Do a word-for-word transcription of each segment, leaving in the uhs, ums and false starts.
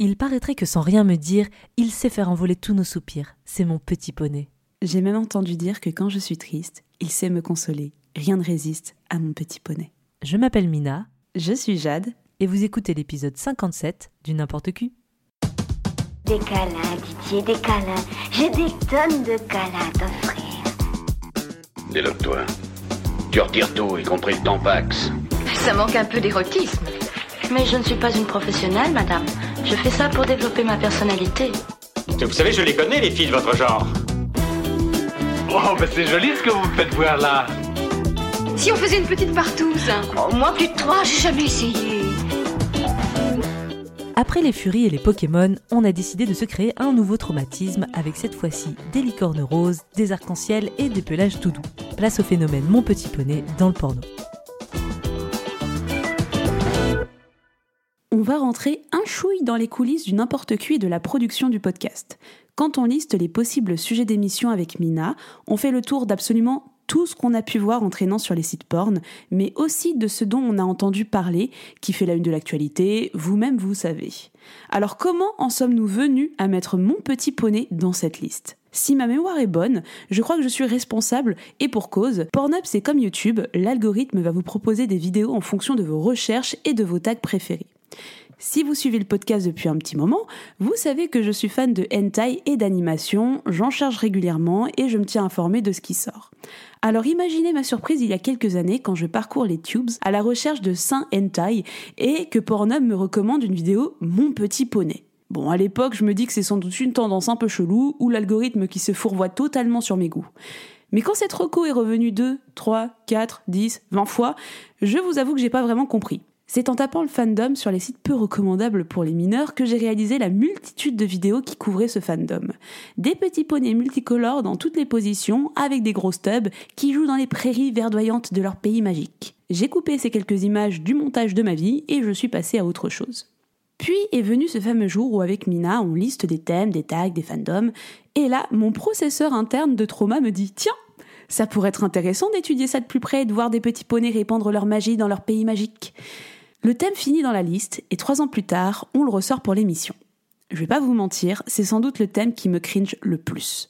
Il paraîtrait que sans rien me dire, il sait faire envoler tous nos soupirs. C'est mon petit poney. J'ai même entendu dire que quand je suis triste, il sait me consoler. Rien ne résiste à mon petit poney. Je m'appelle Mina. Je suis Jade. Et vous écoutez l'épisode cinquante-sept du N'importe Cul. Des câlins, Didier, des câlins. J'ai des tonnes de câlins à t'offrir. Déloque-toi. Tu retires tout, y compris le tampax. Ça manque un peu d'érotisme. Mais je ne suis pas une professionnelle, madame. Je fais ça pour développer ma personnalité. Vous savez, je les connais, les filles de votre genre. Oh, ben c'est joli ce que vous me faites voir là. Si on faisait une petite partouze, hein. Oh, moi, plus de trois, j'ai jamais essayé. Après les furies et les Pokémon, on a décidé de se créer un nouveau traumatisme avec cette fois-ci des licornes roses, des arcs-en-ciel et des pelages tout doux. Place au phénomène Mon Petit Poney dans le porno. On va rentrer un chouille dans les coulisses du N'importe Cul et de la production du podcast. Quand on liste les possibles sujets d'émission avec Mina, on fait le tour d'absolument tout ce qu'on a pu voir en traînant sur les sites porn, mais aussi de ce dont on a entendu parler, qui fait la une de l'actualité, vous-même vous savez. Alors comment en sommes-nous venus à mettre Mon Petit Poney dans cette liste ? Si ma mémoire est bonne, je crois que je suis responsable, et pour cause. Pornhub, c'est comme YouTube, l'algorithme va vous proposer des vidéos en fonction de vos recherches et de vos tags préférés. Si vous suivez le podcast depuis un petit moment, vous savez que je suis fan de hentai et d'animation, j'en charge régulièrement et je me tiens informée de ce qui sort. Alors imaginez ma surprise il y a quelques années quand je parcours les tubes à la recherche de saints hentai et que Pornhub me recommande une vidéo Mon Petit Poney. Bon, à l'époque, je me dis que c'est sans doute une tendance un peu chelou ou l'algorithme qui se fourvoie totalement sur mes goûts. Mais quand cette reco est revenue deux, trois, quatre, dix, vingt fois, je vous avoue que j'ai pas vraiment compris. C'est en tapant le fandom sur les sites peu recommandables pour les mineurs que j'ai réalisé la multitude de vidéos qui couvraient ce fandom. Des petits poneys multicolores dans toutes les positions, avec des grosses tubs qui jouent dans les prairies verdoyantes de leur pays magique. J'ai coupé ces quelques images du montage de ma vie et je suis passée à autre chose. Puis est venu ce fameux jour où avec Mina, on liste des thèmes, des tags, des fandoms, et là, mon processeur interne de trauma me dit « Tiens, ça pourrait être intéressant d'étudier ça de plus près et de voir des petits poneys répandre leur magie dans leur pays magique ». Le thème finit dans la liste, et trois ans plus tard, on le ressort pour l'émission. Je vais pas vous mentir, c'est sans doute le thème qui me cringe le plus.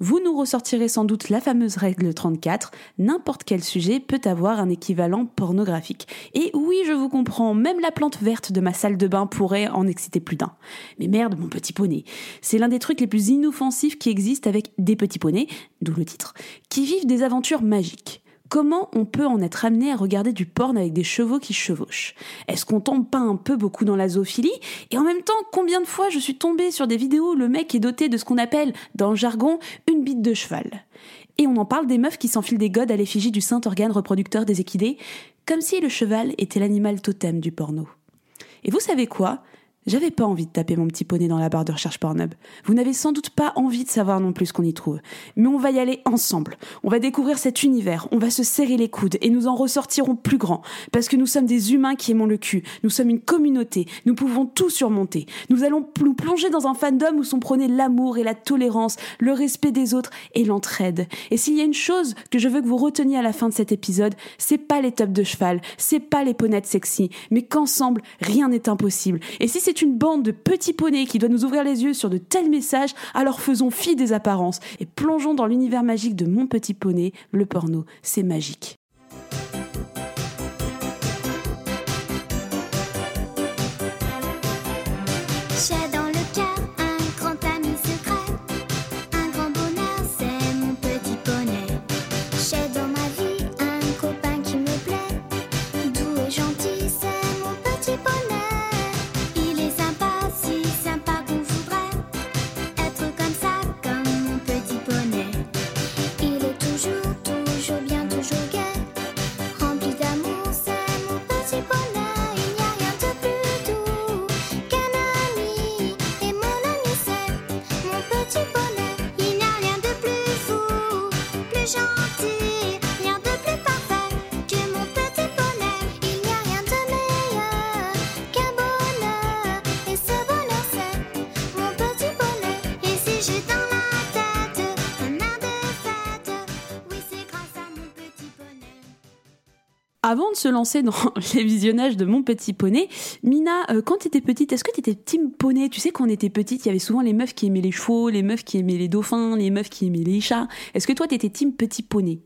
Vous nous ressortirez sans doute la fameuse règle trente-quatre, n'importe quel sujet peut avoir un équivalent pornographique. Et oui, je vous comprends, même la plante verte de ma salle de bain pourrait en exciter plus d'un. Mais merde, Mon Petit Poney, c'est l'un des trucs les plus inoffensifs qui existent avec des petits poneys, d'où le titre, qui vivent des aventures magiques. Comment on peut en être amené à regarder du porn avec des chevaux qui chevauchent ? Est-ce qu'on tombe pas un peu beaucoup dans la zoophilie ? Et en même temps, combien de fois je suis tombée sur des vidéos où le mec est doté de ce qu'on appelle, dans le jargon, une bite de cheval ? Et on en parle des meufs qui s'enfilent des godes à l'effigie du saint organe reproducteur des équidés, comme si le cheval était l'animal totem du porno. Et vous savez quoi ? J'avais pas envie de taper Mon Petit Poney dans la barre de recherche Pornhub. Vous n'avez sans doute pas envie de savoir non plus ce qu'on y trouve. Mais on va y aller ensemble. On va découvrir cet univers, on va se serrer les coudes et nous en ressortirons plus grands. Parce que nous sommes des humains qui aimons le cul. Nous sommes une communauté. Nous pouvons tout surmonter. Nous allons nous plonger dans un fandom où sont prônés l'amour et la tolérance, le respect des autres et l'entraide. Et s'il y a une chose que je veux que vous reteniez à la fin de cet épisode, c'est pas les tops de cheval, c'est pas les ponettes sexy, mais qu'ensemble, rien n'est impossible. Et si c'est C'est une bande de petits poneys qui doit nous ouvrir les yeux sur de tels messages, alors faisons fi des apparences et plongeons dans l'univers magique de Mon Petit Poney, le porno, c'est magique. avant de se lancer dans les visionnages de Mon Petit Poney, Mina, euh, quand t'étais petite, est-ce que t'étais team poney? Tu sais, quand on était petite, il y avait souvent les meufs qui aimaient les chevaux, les meufs qui aimaient les dauphins, les meufs qui aimaient les chats. Est-ce que toi, t'étais team Petit Poney?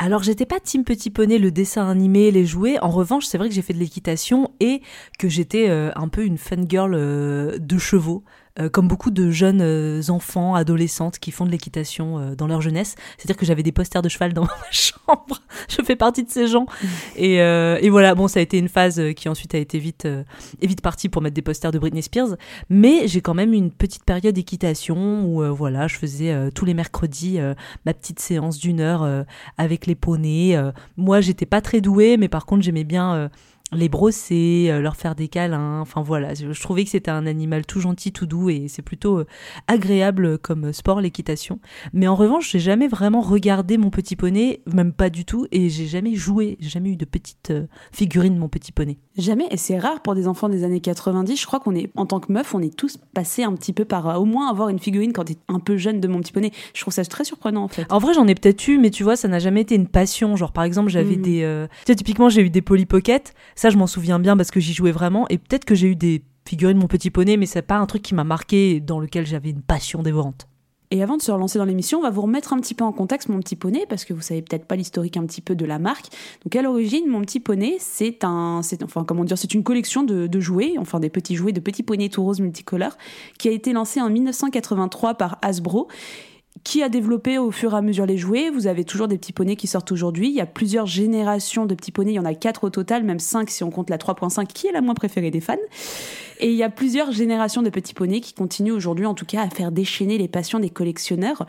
Alors, j'étais pas team Petit Poney, le dessin animé, les jouets. En revanche, c'est vrai que j'ai fait de l'équitation et que j'étais euh, un peu une fangirl euh, de chevaux. Comme beaucoup de jeunes enfants, adolescentes qui font de l'équitation dans leur jeunesse. C'est-à-dire que j'avais des posters de cheval dans ma chambre. Je fais partie de ces gens. Et, euh, et voilà, bon, ça a été une phase qui ensuite a été vite, vite partie pour mettre des posters de Britney Spears. Mais j'ai quand même une petite période d'équitation où euh, voilà, je faisais euh, tous les mercredis euh, ma petite séance d'une heure euh, avec les poneys. Euh, moi, j'étais pas très douée, mais par contre, j'aimais bien... Euh, les brosser, leur faire des câlins, enfin voilà, je trouvais que c'était un animal tout gentil, tout doux, et c'est plutôt agréable comme sport, l'équitation. Mais en revanche, j'ai jamais vraiment regardé Mon Petit Poney, même pas du tout, et j'ai jamais joué, j'ai jamais eu de petite figurine de Mon Petit Poney. Jamais, et c'est rare pour des enfants des années quatre-vingt-dix, je crois qu'on est, en tant que meuf, on est tous passés un petit peu par, euh, au moins avoir une figurine quand t'es un peu jeune de Mon Petit Poney, je trouve ça très surprenant en fait. En vrai, j'en ai peut-être eu, mais tu vois, ça n'a jamais été une passion, genre par exemple, j'avais mmh. des... Euh... Tu sais, typiquement, j'ai eu des Polly Pocket. Ça, je m'en souviens bien parce que j'y jouais vraiment. Et peut-être que j'ai eu des figurines de Mon Petit Poney, mais c'est pas un truc qui m'a marqué, dans lequel j'avais une passion dévorante. Et avant de se relancer dans l'émission, on va vous remettre un petit peu en contexte Mon Petit Poney, parce que vous savez peut-être pas l'historique un petit peu de la marque. Donc à l'origine, Mon Petit Poney, c'est un, c'est, enfin comment dire, c'est une collection de, de jouets, enfin des petits jouets, de petits poneys tout roses multicolores, qui a été lancée en dix-neuf cent quatre-vingt-trois par Hasbro, qui a développé au fur et à mesure les jouets. Vous avez toujours des petits poneys qui sortent aujourd'hui. Il y a plusieurs générations de petits poneys. Il y en a quatre au total, même cinq si on compte la trois point cinq, qui est la moins préférée des fans. Et il y a plusieurs générations de petits poneys qui continuent aujourd'hui, en tout cas, à faire déchaîner les passions des collectionneurs.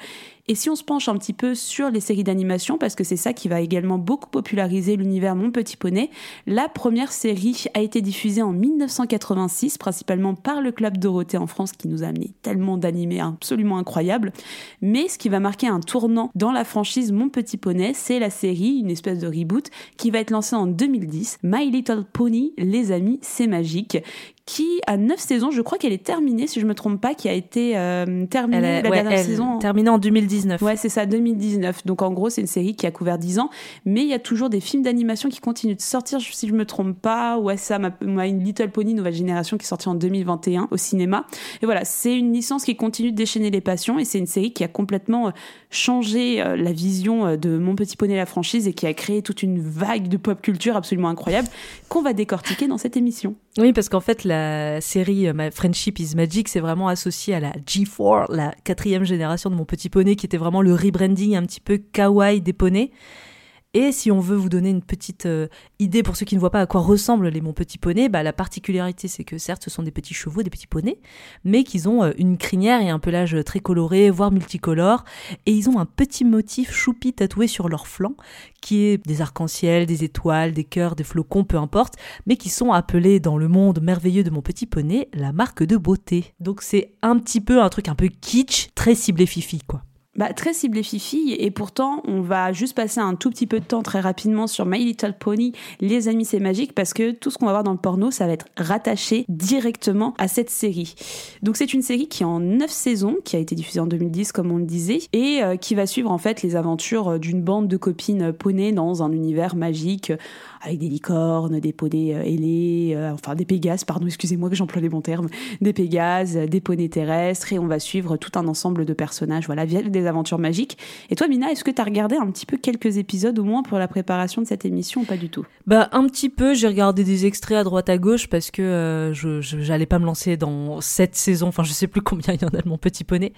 Et si on se penche un petit peu sur les séries d'animation, parce que c'est ça qui va également beaucoup populariser l'univers Mon Petit Poney, la première série a été diffusée en dix-neuf cent quatre-vingt-six, principalement par le Club Dorothée en France, qui nous a amené tellement d'animés absolument incroyables. Mais ce qui va marquer un tournant dans la franchise Mon Petit Poney, c'est la série, une espèce de reboot, qui va être lancée en deux mille dix, My Little Pony, les amis, c'est magique, qui a neuf saisons, je crois qu'elle est terminée, si je ne me trompe pas, qui a été euh, terminée, elle a, la ouais, dernière elle saison. Terminée en deux mille dix-neuf. Ouais, c'est ça, deux mille dix-neuf. Donc en gros, c'est une série qui a couvert dix ans, mais il y a toujours des films d'animation qui continuent de sortir, si je ne me trompe pas. Ouais, ça, ma, ma Little Pony, nouvelle génération, qui est sortie en deux mille vingt et un au cinéma. Et voilà, c'est une licence qui continue de déchaîner les passions, et c'est une série qui a complètement changé la vision de Mon Petit Poney, la franchise, et qui a créé toute une vague de pop culture absolument incroyable qu'on va décortiquer dans cette émission. Oui, parce qu'en fait, la La série Friendship is Magic, c'est vraiment associé à la G quatre, la quatrième génération de Mon Petit Poney, qui était vraiment le rebranding un petit peu kawaii des poneys. Et si on veut vous donner une petite euh, idée pour ceux qui ne voient pas à quoi ressemblent les Mon Petit Poney, bah, la particularité c'est que certes ce sont des petits chevaux, des petits poneys, mais qu'ils ont euh, une crinière et un pelage très coloré, voire multicolore, et ils ont un petit motif choupi tatoué sur leur flanc, qui est des arcs-en-ciel, des étoiles, des cœurs, des flocons, peu importe, mais qui sont appelés dans le monde merveilleux de Mon Petit Poney, la marque de beauté. Donc c'est un petit peu un truc un peu kitsch, très ciblé fifi quoi. Bah, très ciblé fifi, et pourtant on va juste passer un tout petit peu de temps très rapidement sur My Little Pony, les amis c'est magique, parce que tout ce qu'on va voir dans le porno, ça va être rattaché directement à cette série. Donc c'est une série qui est en neuf saisons, qui a été diffusée en deux mille dix comme on le disait, et euh, qui va suivre en fait les aventures d'une bande de copines poneys dans un univers magique, avec des licornes, des poneys ailés, euh, enfin des pégases, pardon, excusez-moi que j'emploie les bons termes, des pégases, des poneys terrestres, et on va suivre tout un ensemble de personnages, voilà, via des aventures magiques. Et toi, Mina, est-ce que tu as regardé un petit peu quelques épisodes, au moins pour la préparation de cette émission, ou pas du tout? Bah, un petit peu, j'ai regardé des extraits à droite à gauche, parce que euh, je, je j'allais pas me lancer dans cette saison, enfin je sais plus combien il y en a de Mon Petit Poney,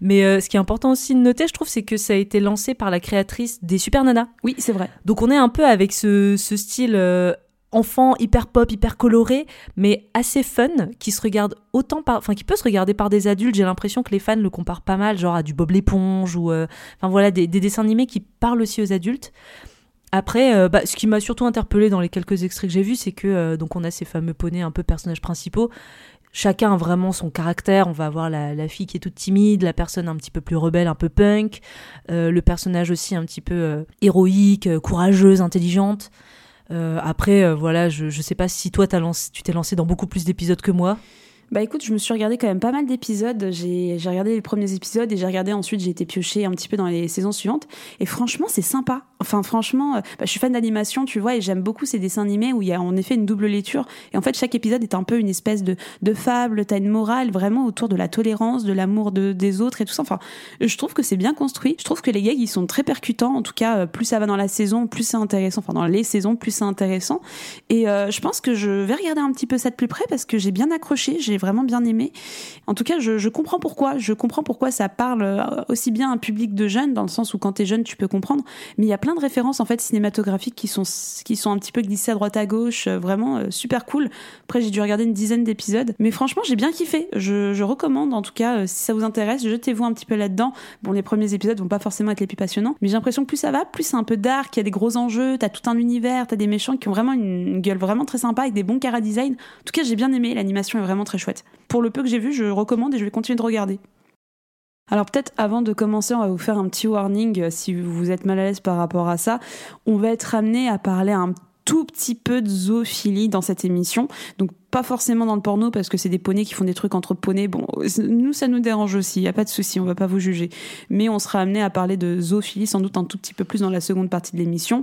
mais euh, ce qui est important aussi de noter, je trouve, c'est que ça a été lancé par la créatrice des Super Nanas. Oui, c'est vrai. Donc on est un peu avec ce, ce style euh, enfant, hyper pop, hyper coloré, mais assez fun, qui se regarde autant par, enfin qui peut se regarder par des adultes. J'ai l'impression que les fans le comparent pas mal, genre à du Bob l'éponge ou, euh, enfin voilà, des, des dessins animés qui parlent aussi aux adultes. Après, euh, bah, ce qui m'a surtout interpellée dans les quelques extraits que j'ai vus, c'est que euh, donc on a ces fameux poneys un peu personnages principaux. Chacun a vraiment son caractère. On va avoir la, la fille qui est toute timide, la personne un petit peu plus rebelle, un peu punk, euh, le personnage aussi un petit peu euh, héroïque, courageuse, intelligente. Euh, après, euh, voilà, je, je sais pas si toi t'as lancé, tu t'es lancé dans beaucoup plus d'épisodes que moi. Bah écoute, je me suis regardé quand même pas mal d'épisodes. J'ai, j'ai regardé les premiers épisodes et j'ai regardé ensuite, j'ai été piochée un petit peu dans les saisons suivantes. Et franchement, c'est sympa. Enfin, franchement, bah, je suis fan d'animation, tu vois, et j'aime beaucoup ces dessins animés où il y a en effet une double lecture. Et en fait, chaque épisode est un peu une espèce de, de fable, t'as une morale vraiment autour de la tolérance, de l'amour de, des autres et tout ça. Enfin, je trouve que c'est bien construit. Je trouve que les gags, ils sont très percutants. En tout cas, plus ça va dans la saison, plus c'est intéressant. Enfin, dans les saisons, plus c'est intéressant. Et euh, je pense que je vais regarder un petit peu ça de plus près parce que j'ai bien accroché. J'ai vraiment bien aimé. En tout cas, je, je comprends pourquoi. Je comprends pourquoi ça parle aussi bien à un public de jeunes, dans le sens où quand t'es jeune, tu peux comprendre. Mais il y a plein de références en fait cinématographiques qui sont qui sont un petit peu glissées à droite à gauche. Vraiment euh, super cool. Après, j'ai dû regarder une dizaine d'épisodes, mais franchement, j'ai bien kiffé. Je, je recommande. En tout cas, euh, si ça vous intéresse, jetez-vous un petit peu là-dedans. Bon, les premiers épisodes vont pas forcément être les plus passionnants, mais j'ai l'impression que plus ça va, plus c'est un peu dark. Il y a des gros enjeux. T'as tout un univers. T'as des méchants qui ont vraiment une gueule vraiment très sympa avec des bons chara design. En tout cas, j'ai bien aimé. L'animation est vraiment très chouette. Pour le peu que j'ai vu, je recommande et je vais continuer de regarder. Alors peut-être avant de commencer, on va vous faire un petit warning si vous êtes mal à l'aise par rapport à ça. On va être amené à parler un tout petit peu de zoophilie dans cette émission. Donc pas forcément dans le porno parce que c'est des poneys qui font des trucs entre poneys. Bon, nous ça nous dérange aussi, y a pas de souci, on va pas vous juger. Mais on sera amené à parler de zoophilie sans doute un tout petit peu plus dans la seconde partie de l'émission.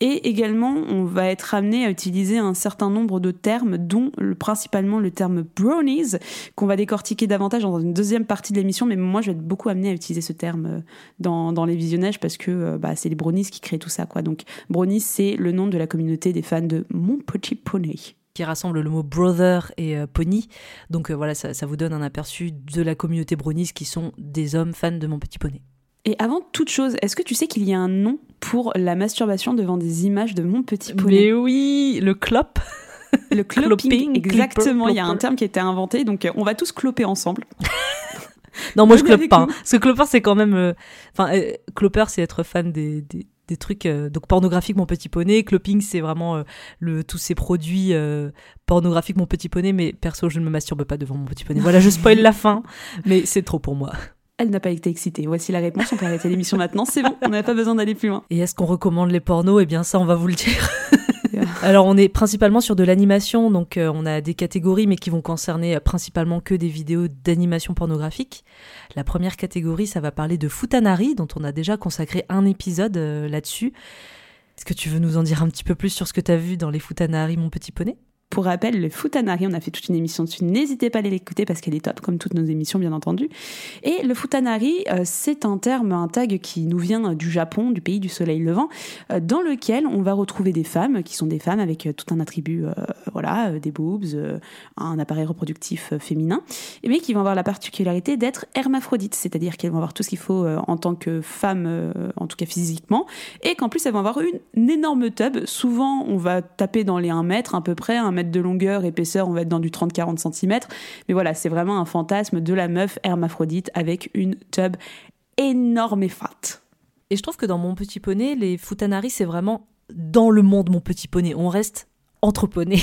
Et également, on va être amené à utiliser un certain nombre de termes, dont le, principalement le terme bronies, qu'on va décortiquer davantage dans une deuxième partie de l'émission. Mais moi, je vais être beaucoup amené à utiliser ce terme dans dans les visionnages parce que bah c'est les bronies qui créent tout ça, quoi. Donc bronies, c'est le nom de la communauté des fans de Mon Petit Poney, qui rassemble le mot brother et euh, pony. Donc euh, voilà, ça, ça vous donne un aperçu de la communauté Bronies qui sont des hommes fans de Mon Petit Poney. Et avant toute chose, est-ce que tu sais qu'il y a un nom pour la masturbation devant des images de Mon Petit Poney ? Mais oui, le clop. Le cloping, exactement. Il y a un terme qui a été inventé, donc euh, on va tous cloper ensemble. Non, moi je clope pas. Hein. Parce que cloper, c'est quand même... Enfin, euh, euh, cloper, c'est être fan des... des... des trucs euh, donc pornographiques Mon Petit Poney. Cloping, c'est vraiment euh, le tous ces produits euh, pornographiques Mon Petit Poney, mais perso je ne me masturbe pas devant Mon Petit Poney. Voilà, je spoil la fin, mais c'est trop pour moi. Elle n'a pas été excitée. Voici la réponse, on peut arrêter l'émission maintenant, c'est bon, on n'a pas besoin d'aller plus loin. Et est-ce qu'on recommande les pornos ? Eh bien ça, on va vous le dire. Alors on est principalement sur de l'animation, donc euh, on a des catégories mais qui vont concerner euh, principalement que des vidéos d'animation pornographique. La première catégorie, ça va parler de Futanari, dont on a déjà consacré un épisode euh, là-dessus. Est-ce que tu veux nous en dire un petit peu plus sur ce que tu as vu dans les Futanari, Mon Petit Poney ? Pour rappel, le Futanari, on a fait toute une émission dessus, n'hésitez pas à aller l'écouter parce qu'elle est top, comme toutes nos émissions bien entendu. Et le Futanari, euh, c'est un terme, un tag qui nous vient du Japon, du pays du soleil levant, euh, dans lequel on va retrouver des femmes, qui sont des femmes avec euh, tout un attribut, euh, voilà, euh, des boobs, euh, un appareil reproductif euh, féminin, mais qui vont avoir la particularité d'être hermaphrodites, c'est-à-dire qu'elles vont avoir tout ce qu'il faut euh, en tant que femme, euh, en tout cas physiquement, et qu'en plus elles vont avoir une, une énorme tub. Souvent on va taper dans les un mètre à peu près, un mètre de longueur, épaisseur, on va être dans du trente à quarante centimètres. Mais voilà, c'est vraiment un fantasme de la meuf hermaphrodite avec une tub énorme et fat. Et je trouve que dans Mon Petit Poney, les Futanari, c'est vraiment dans le monde Mon Petit Poney. On reste entre poneys.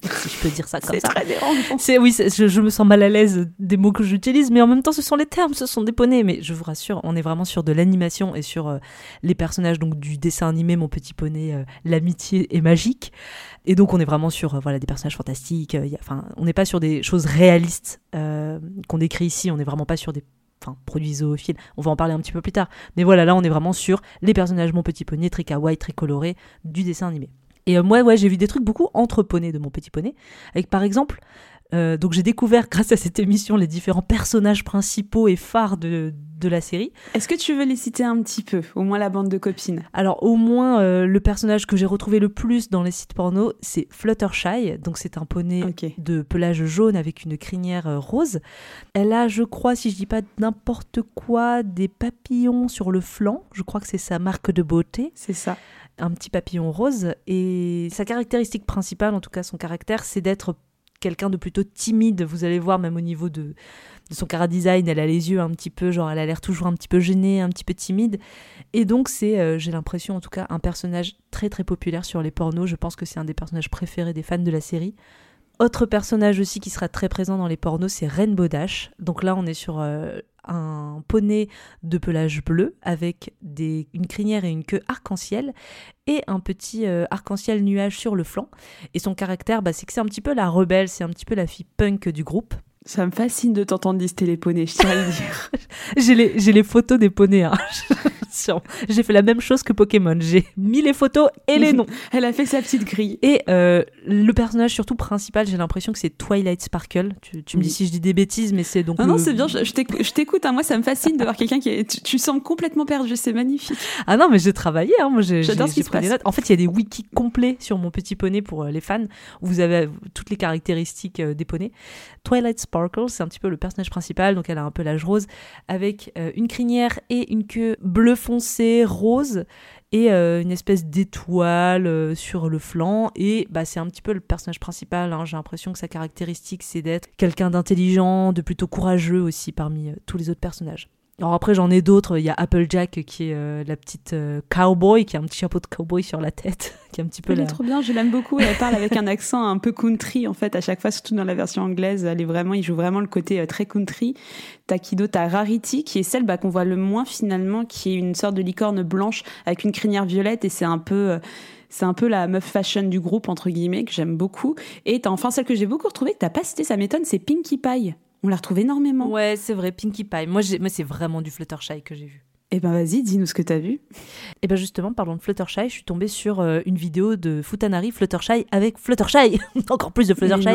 Si je peux dire ça comme c'est ça. C'est très dérangeant. C'est, oui, c'est, je, je me sens mal à l'aise des mots que j'utilise, mais en même temps, ce sont les termes, ce sont des poneys. Mais je vous rassure, on est vraiment sur de l'animation et sur euh, les personnages donc, du dessin animé Mon Petit Poney, euh, l'amitié est magique. Et donc, on est vraiment sur euh, voilà, des personnages fantastiques. Euh, y a, enfin, on n'est pas sur des choses réalistes euh, qu'on décrit ici. On n'est vraiment pas sur des enfin, produits zoophiles. On va en parler un petit peu plus tard. Mais voilà, là, on est vraiment sur les personnages Mon Petit Poney, très kawaii, très colorés du dessin animé. Et euh, moi, ouais, j'ai vu des trucs beaucoup entre poneys de Mon Petit Poney. Avec par exemple, euh, donc j'ai découvert grâce à cette émission les différents personnages principaux et phares de, de la série. Est-ce que tu veux les citer un petit peu ? Au moins la bande de copines. Alors au moins, euh, le personnage que j'ai retrouvé le plus dans les sites porno, c'est Fluttershy. Donc c'est un poney okay. de pelage jaune avec une crinière euh, rose. Elle a, je crois, si je dis pas n'importe quoi, des papillons sur le flanc. Je crois que c'est sa marque de beauté. C'est ça. Un petit papillon rose, et sa caractéristique principale, en tout cas son caractère, c'est d'être quelqu'un de plutôt timide. Vous allez voir, même au niveau de, de son chara design, elle a les yeux un petit peu, genre elle a l'air toujours un petit peu gênée, un petit peu timide, et donc c'est, euh, j'ai l'impression en tout cas, un personnage très très populaire sur les pornos. Je pense que c'est un des personnages préférés des fans de la série, Autre personnage aussi qui sera très présent dans les pornos, c'est Rainbow Dash. Donc là, on est sur euh, un poney de pelage bleu avec des, une crinière et une queue arc-en-ciel et un petit euh, arc-en-ciel nuage sur le flanc. Et son caractère, bah, c'est que c'est un petit peu la rebelle, c'est un petit peu la fille punk du groupe. Ça me fascine de t'entendre lister les poneys, je tiens à le dire. j'ai, les, j'ai les photos des poneys. Hein. J'ai fait la même chose que Pokémon. J'ai mis les photos et les noms. Elle a fait sa petite grille. Et euh, le personnage surtout principal, j'ai l'impression que c'est Twilight Sparkle. Tu, tu me dis si je dis des bêtises, mais c'est donc... Ah le... Non, c'est bien, je, je t'écoute. Je t'écoute hein. Moi, ça me fascine de voir quelqu'un qui est... Tu, tu sembles complètement perdu, c'est magnifique. Ah non, mais j'ai travaillé. Hein. Moi, j'ai, J'adore j'ai, ce qui se passe. En fait, il y a des wikis complets sur mon petit poney pour les fans. Où vous avez toutes les caractéristiques des poneys. Twilight Sparkle. Sparkle, c'est un petit peu le personnage principal, donc elle a un pelage rose avec euh, une crinière et une queue bleu foncé, rose et euh, une espèce d'étoile euh, sur le flanc et bah, c'est un petit peu le personnage principal, hein. J'ai l'impression que sa caractéristique c'est d'être quelqu'un d'intelligent, de plutôt courageux aussi parmi euh, tous les autres personnages. Alors après j'en ai d'autres, il y a Applejack qui est euh, la petite euh, cowboy, qui a un petit chapeau de cowboy sur la tête, qui est un petit peu... Elle la... est trop bien, je l'aime beaucoup, elle parle avec un accent un peu country en fait à chaque fois, surtout dans la version anglaise, elle est vraiment, il joue vraiment le côté euh, très country. T'as Kido, t'as Rarity qui est celle bah, qu'on voit le moins finalement, qui est une sorte de licorne blanche avec une crinière violette et c'est un peu... Euh, C'est un peu la meuf fashion du groupe, entre guillemets, que j'aime beaucoup. Et t'as enfin celle que j'ai beaucoup retrouvée, que t'as pas citée, ça m'étonne, c'est Pinkie Pie. On la retrouve énormément. Ouais, c'est vrai, Pinkie Pie. Moi, j'ai... Moi c'est vraiment du Fluttershy que j'ai vu. Eh ben vas-y, dis-nous ce que t'as vu. Eh ben justement, parlant de Fluttershy, je suis tombée sur euh, une vidéo de Futanari Fluttershy avec Fluttershy. Encore plus de Fluttershy.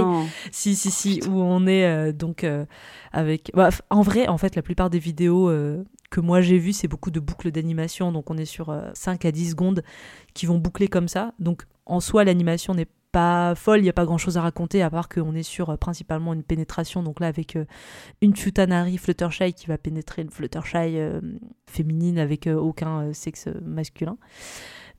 Si, si, si, oh, où on est euh, donc euh, avec... Bah, en vrai, en fait, la plupart des vidéos... Euh... que moi j'ai vu, c'est beaucoup de boucles d'animation, donc on est sur euh, cinq à dix secondes qui vont boucler comme ça, donc en soi l'animation n'est pas folle, il n'y a pas grand chose à raconter à part qu'on est sur euh, principalement une pénétration, donc là avec euh, une Futanari Fluttershy qui va pénétrer une Fluttershy euh, féminine avec euh, aucun euh, sexe masculin.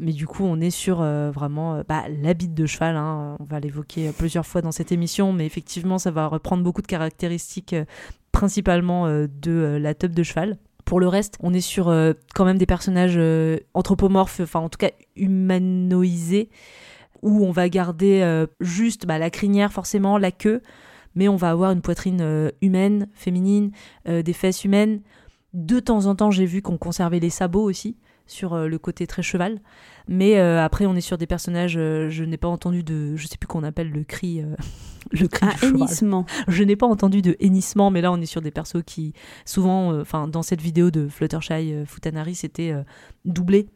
Mais du coup, on est sur euh, vraiment bah, la bite de cheval. Hein. On va l'évoquer plusieurs fois dans cette émission, mais effectivement, ça va reprendre beaucoup de caractéristiques, euh, principalement euh, de euh, la teub de cheval. Pour le reste, on est sur euh, quand même des personnages euh, anthropomorphes, enfin en tout cas humanoïsés, où on va garder euh, juste bah, la crinière forcément, la queue, mais on va avoir une poitrine euh, humaine, féminine, euh, des fesses humaines. De temps en temps, j'ai vu qu'on conservait les sabots aussi, sur euh, le côté très cheval. Mais euh, après, on est sur des personnages, euh, je n'ai pas entendu de... Je sais plus qu'on appelle le cri... Euh... Le cri ah, hennissement. Je n'ai pas entendu de hennissement, mais là on est sur des persos qui souvent, enfin euh, dans cette vidéo de Fluttershy euh, Futanari, c'était euh, doublé,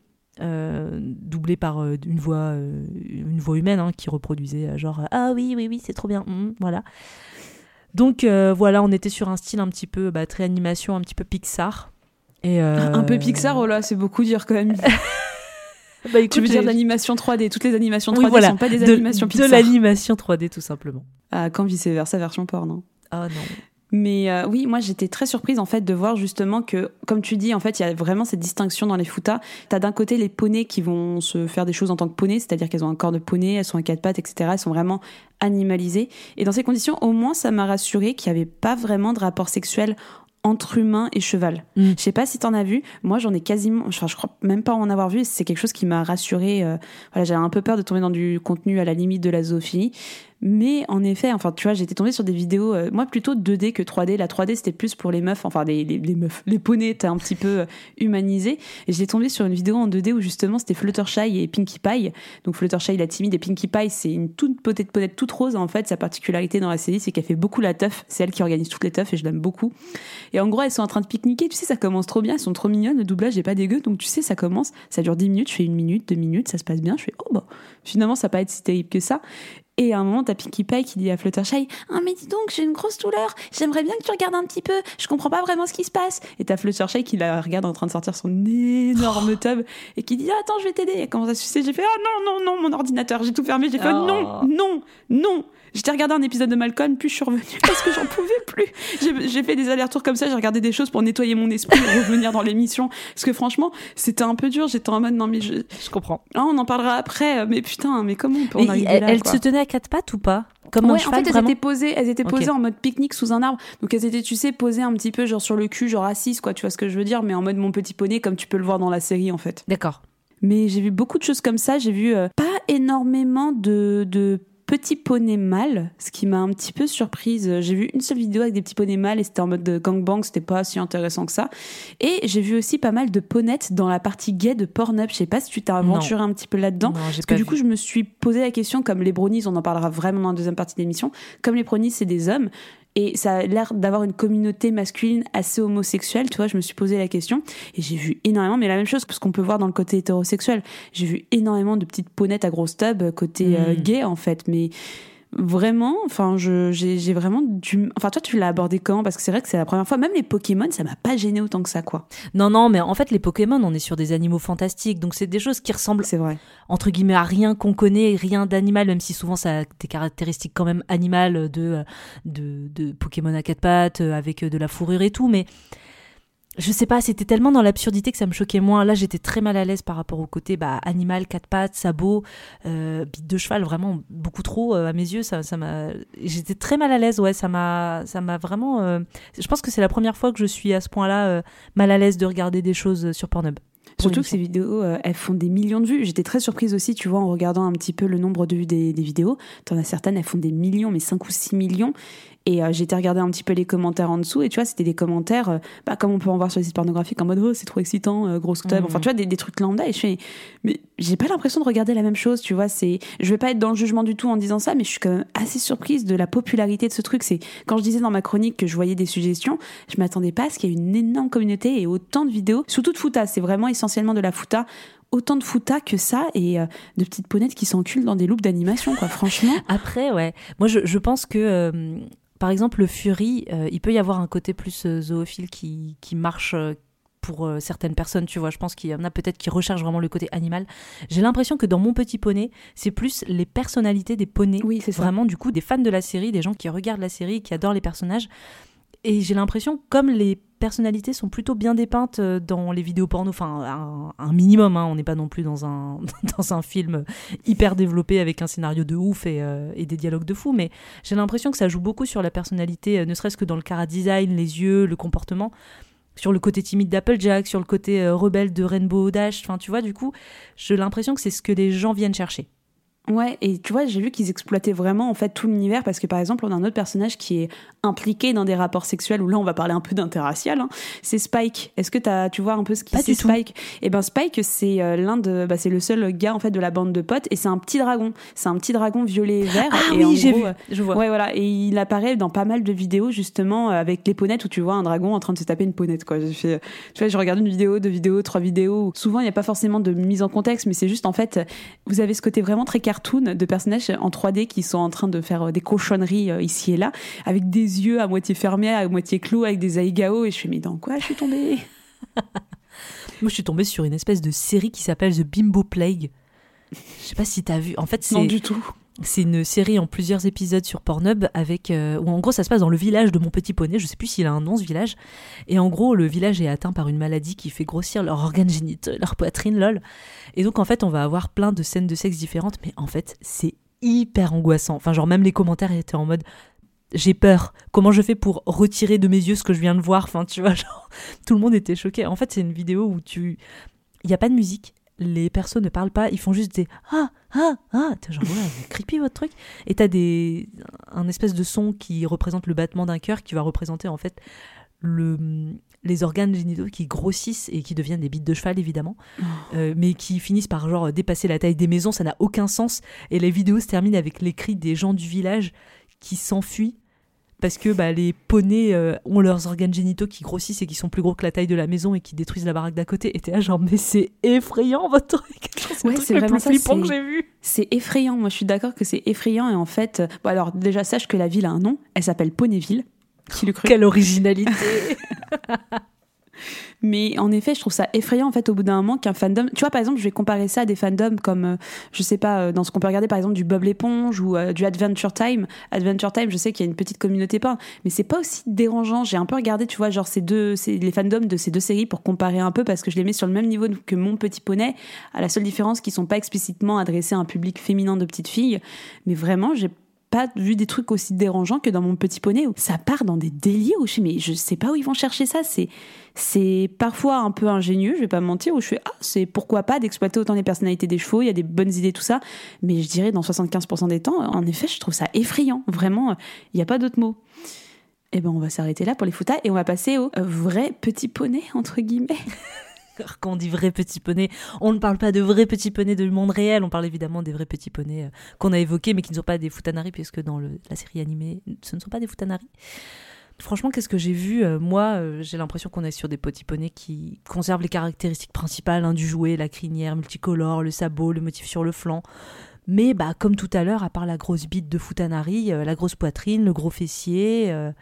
euh, doublé par euh, une voix, euh, une voix humaine hein, qui reproduisait euh, genre ah oui oui oui c'est trop bien, mmh, voilà. Donc euh, voilà, on était sur un style un petit peu bah, très animation, un petit peu Pixar. Et euh... un peu Pixar, oh là c'est beaucoup dire quand même. Bah, écoute, tu veux les... dire de l'animation trois D, toutes les animations trois D ne oui, voilà. sont pas des de, animations Pixar. De l'animation trois D tout simplement. Ah, quand vice-versa, version porn. Hein. Ah non. Mais euh, oui, moi j'étais très surprise en fait de voir justement que, comme tu dis, en fait il y a vraiment cette distinction dans les futas. T'as d'un côté les poneys qui vont se faire des choses en tant que poneys, c'est-à-dire qu'elles ont un corps de poney, elles sont à quatre pattes, et cetera. Elles sont vraiment animalisées. Et dans ces conditions, au moins ça m'a rassurée qu'il n'y avait pas vraiment de rapport sexuel entre humain et cheval. Mmh. Je sais pas si t'en as vu, moi j'en ai quasiment, enfin je crois même pas en avoir vu, c'est quelque chose qui m'a rassurée, euh, voilà, j'avais un peu peur de tomber dans du contenu à la limite de la zoophilie, mais en effet, enfin tu vois, j'étais tombée sur des vidéos, euh, moi plutôt deux D que trois D, la trois D c'était plus pour les meufs, enfin les, les, les meufs, les poneys étaient un petit peu euh, humanisés, et j'étais tombée sur une vidéo en deux D où justement c'était Fluttershy et Pinkie Pie, donc Fluttershy la timide et Pinkie Pie c'est une toute potée de ponette toute rose, en fait sa particularité dans la série c'est qu'elle fait beaucoup la teuf, c'est elle qui organise toutes les teufs et je l'aime beaucoup. Et en gros, elles sont en train de pique-niquer. Tu sais, ça commence trop bien. Elles sont trop mignonnes. Le doublage n'est pas dégueu. Donc, tu sais, ça commence. Ça dure dix minutes. Je fais une minute, deux minutes. Ça se passe bien. Je fais, oh, bah, finalement, ça va pas être si terrible que ça. Et à un moment, t'as Pinkie Pie qui dit à Fluttershy, ah, mais dis donc, j'ai une grosse douleur. J'aimerais bien que tu regardes un petit peu. Je comprends pas vraiment ce qui se passe. Et t'as Fluttershy qui la regarde en train de sortir son énorme oh. tub et qui dit, ah, attends, je vais t'aider. Et elle commence à sucer. J'ai fait, ah, oh, non, non, non, mon ordinateur. J'ai tout fermé. J'ai fait, oh. non, non, non. J'étais regardé un épisode de Malcolm, puis je suis revenue parce que j'en pouvais plus. J'ai, j'ai fait des allers-retours comme ça, j'ai regardé des choses pour nettoyer mon esprit et revenir dans l'émission. Parce que franchement, c'était un peu dur, j'étais en mode, non mais je... Je comprends. Ah, on en parlera après, mais putain, mais comment on peut en arriver là, quoi. Elle se tenait à quatre pattes ou pas ? Comme ouais, en cheval, fait, elles étaient posées, elles étaient posées okay. en mode pique-nique sous un arbre. Donc elles étaient, tu sais, posées un petit peu genre sur le cul, genre assises, quoi, tu vois ce que je veux dire, mais en mode mon petit poney, comme tu peux le voir dans la série, en fait. D'accord. Mais j'ai vu beaucoup de choses comme ça, j'ai vu euh, pas énormément de... de petits poneys mâles, ce qui m'a un petit peu surprise. J'ai vu une seule vidéo avec des petits poneys mâles et c'était en mode de gangbang, c'était pas si intéressant que ça. Et j'ai vu aussi pas mal de ponettes dans la partie gay de Pornhub. Je sais pas si tu t'es aventuré un petit peu là-dedans. Non, parce que du vu. coup, je me suis posé la question, comme les Bronies, on en parlera vraiment dans la deuxième partie de l'émission, comme les Bronies, c'est des hommes. Et ça a l'air d'avoir une communauté masculine assez homosexuelle, tu vois, je me suis posé la question et j'ai vu énormément, mais la même chose que ce qu'on peut voir dans le côté hétérosexuel, j'ai vu énormément de petites ponettes à gros stubs côté mmh. euh, gay en fait, mais vraiment, enfin, je, j'ai, j'ai vraiment du... Enfin, toi, tu l'as abordé comment ? Parce que c'est vrai que c'est la première fois. Même les Pokémon, ça m'a pas gêné autant que ça, quoi. Non, non, mais en fait, les Pokémon, on est sur des animaux fantastiques. Donc, c'est des choses qui ressemblent, c'est vrai, entre guillemets, à rien qu'on connaît, rien d'animal, même si souvent ça a des caractéristiques quand même animales de, de, de Pokémon à quatre pattes, avec de la fourrure et tout, mais... Je sais pas, c'était tellement dans l'absurdité que ça me choquait moins. Là, j'étais très mal à l'aise par rapport au côté bah, animal, quatre pattes, sabots, euh, bite de cheval, vraiment beaucoup trop euh, à mes yeux. Ça, ça m'a, j'étais très mal à l'aise. Ouais, ça m'a, ça m'a vraiment. Euh... Je pense que c'est la première fois que je suis à ce point-là euh, mal à l'aise de regarder des choses sur Pornhub. Surtout que ces vidéos, euh, elles font des millions de vues. J'étais très surprise aussi, tu vois, en regardant un petit peu le nombre de vues des, des vidéos. T'en as certaines, elles font des millions, mais cinq ou six millions. Et euh, j'étais regardé un petit peu les commentaires en dessous. Et tu vois, c'était des commentaires, euh, bah, comme on peut en voir sur les sites pornographiques, en mode oh, c'est trop excitant, euh, grosse tub. Mmh. Enfin, tu vois, des, des trucs lambda. Et je fais, mais j'ai pas l'impression de regarder la même chose, tu vois. C'est... Je vais pas être dans le jugement du tout en disant ça, mais je suis quand même assez surprise de la popularité de ce truc. C'est... Quand je disais dans ma chronique que je voyais des suggestions, je m'attendais pas à ce qu'il y ait une énorme communauté et autant de vidéos, surtout de fouta. C'est vraiment essentiellement de la fouta, autant de fouta que ça et euh, de petites ponettes qui s'enculent dans des loops d'animation, quoi, franchement. Après, ouais, moi je, je pense que euh, par exemple le Fury, euh, il peut y avoir un côté plus euh, zoophile qui, qui marche euh, pour euh, certaines personnes, tu vois, je pense qu'il y en a peut-être qui recherchent vraiment le côté animal. J'ai l'impression que dans Mon Petit Poney, c'est plus les personnalités des poneys, oui, c'est ça. Vraiment du coup des fans de la série, des gens qui regardent la série, qui adorent les personnages. Et j'ai l'impression, comme les personnalités sont plutôt bien dépeintes dans les vidéos porno, enfin un, un minimum, hein, on n'est pas non plus dans un, dans un film hyper développé avec un scénario de ouf et, euh, et des dialogues de fou, mais j'ai l'impression que ça joue beaucoup sur la personnalité, ne serait-ce que dans le chara-design, les yeux, le comportement, sur le côté timide d'Applejack, sur le côté euh, rebelle de Rainbow Dash, enfin tu vois, du coup, j'ai l'impression que c'est ce que les gens viennent chercher. Ouais, et tu vois, j'ai vu qu'ils exploitaient vraiment en fait tout l'univers, parce que par exemple, on a un autre personnage qui est impliqué dans des rapports sexuels, où là on va parler un peu d'interracial, hein. C'est Spike. Est-ce que t'as, tu vois un peu ce qui c'est Spike ? Et ben Spike, c'est euh, l'un de, bah, c'est le seul gars en fait de la bande de potes, et c'est un petit dragon. C'est un petit dragon violet et vert. Ah et oui, en j'ai gros, vu. Je vois. Ouais, voilà. Et il apparaît dans pas mal de vidéos justement avec les ponettes où tu vois un dragon en train de se taper une ponette, quoi. J'ai fait, tu vois, je regarde une vidéo, deux vidéos, trois vidéos. Souvent, il y a pas forcément de mise en contexte, mais c'est juste en fait, vous avez ce côté vraiment très cartoon de personnages en trois D qui sont en train de faire des cochonneries ici et là, avec des yeux à moitié fermés, à moitié clos, avec des aigao, et je fais mais dans quoi je suis tombée ? Moi je suis tombée sur une espèce de série qui s'appelle The Bimbo Plague. Je sais pas si t'as vu. En fait, c'est... Non du tout. C'est une série en plusieurs épisodes sur Pornhub avec, euh, où en gros ça se passe dans le village de Mon Petit Poney, je sais plus s'il a un nom ce village, et en gros le village est atteint par une maladie qui fait grossir leurs organes génitaux, leur poitrine, lol. Et donc en fait on va avoir plein de scènes de sexe différentes, mais en fait c'est hyper angoissant. Enfin genre même les commentaires étaient en mode j'ai peur, comment je fais pour retirer de mes yeux ce que je viens de voir, enfin tu vois, genre tout le monde était choqué. En fait c'est une vidéo où tu... il n'y a pas de musique. Les persos ne parlent pas, ils font juste des ah ah ah, t'es genre ouais, c'est creepy votre truc. Et t'as des un espèce de son qui représente le battement d'un cœur, qui va représenter en fait le les organes génitaux qui grossissent et qui deviennent des bites de cheval évidemment, oh. euh, mais qui finissent par genre dépasser la taille des maisons, ça n'a aucun sens. Et les vidéos se terminent avec les cris des gens du village qui s'enfuient. Parce que bah, les poneys euh, ont leurs organes génitaux qui grossissent et qui sont plus gros que la taille de la maison et qui détruisent la baraque d'à côté. Et t'es là genre, mais c'est effrayant votre truc. C'est ouais, le truc c'est le plus ça, flippant c'est... que j'ai vu. C'est effrayant. Moi, je suis d'accord que c'est effrayant. Et en fait, bon, alors déjà, sache que la ville a un nom. Elle s'appelle Ponyville. Qui le crut ? Quelle originalité. Mais en effet je trouve ça effrayant en fait au bout d'un moment qu'un fandom, tu vois par exemple je vais comparer ça à des fandoms comme euh, je sais pas euh, dans ce qu'on peut regarder par exemple du Bob l'éponge ou euh, du Adventure Time. Adventure Time je sais qu'il y a une petite communauté porn mais c'est pas aussi dérangeant, j'ai un peu regardé tu vois genre ces deux, ces, les fandoms de ces deux séries pour comparer un peu parce que je les mets sur le même niveau que Mon Petit Poney, à la seule différence qu'ils sont pas explicitement adressés à un public féminin de petites filles, mais vraiment j'ai pas vu des trucs aussi dérangeants que dans Mon Petit Poney. Ça part dans des délires où je sais, mais je sais pas où ils vont chercher ça. C'est, c'est parfois un peu ingénieux, je vais pas me mentir, où je fais ah, c'est pourquoi pas d'exploiter autant les personnalités des chevaux, il y a des bonnes idées, tout ça. Mais je dirais dans soixante-quinze pour cent des temps, en effet, je trouve ça effrayant. Vraiment, il n'y a pas d'autre mot. Eh ben, on va s'arrêter là pour les foutas et on va passer au vrai petit poney, entre guillemets. Quand on dit vrai petit poney, on ne parle pas de vrais petits poneys du monde réel, on parle évidemment des vrais petits poneys qu'on a évoqués mais qui ne sont pas des futanari, puisque dans le, la série animée, ce ne sont pas des futanari. Franchement, qu'est-ce que j'ai vu ? Moi, j'ai l'impression qu'on est sur des petits poneys qui conservent les caractéristiques principales hein, du jouet, la crinière multicolore, le sabot, le motif sur le flanc. Mais bah, comme tout à l'heure, à part la grosse bite de futanari, la grosse poitrine, le gros fessier... Euh...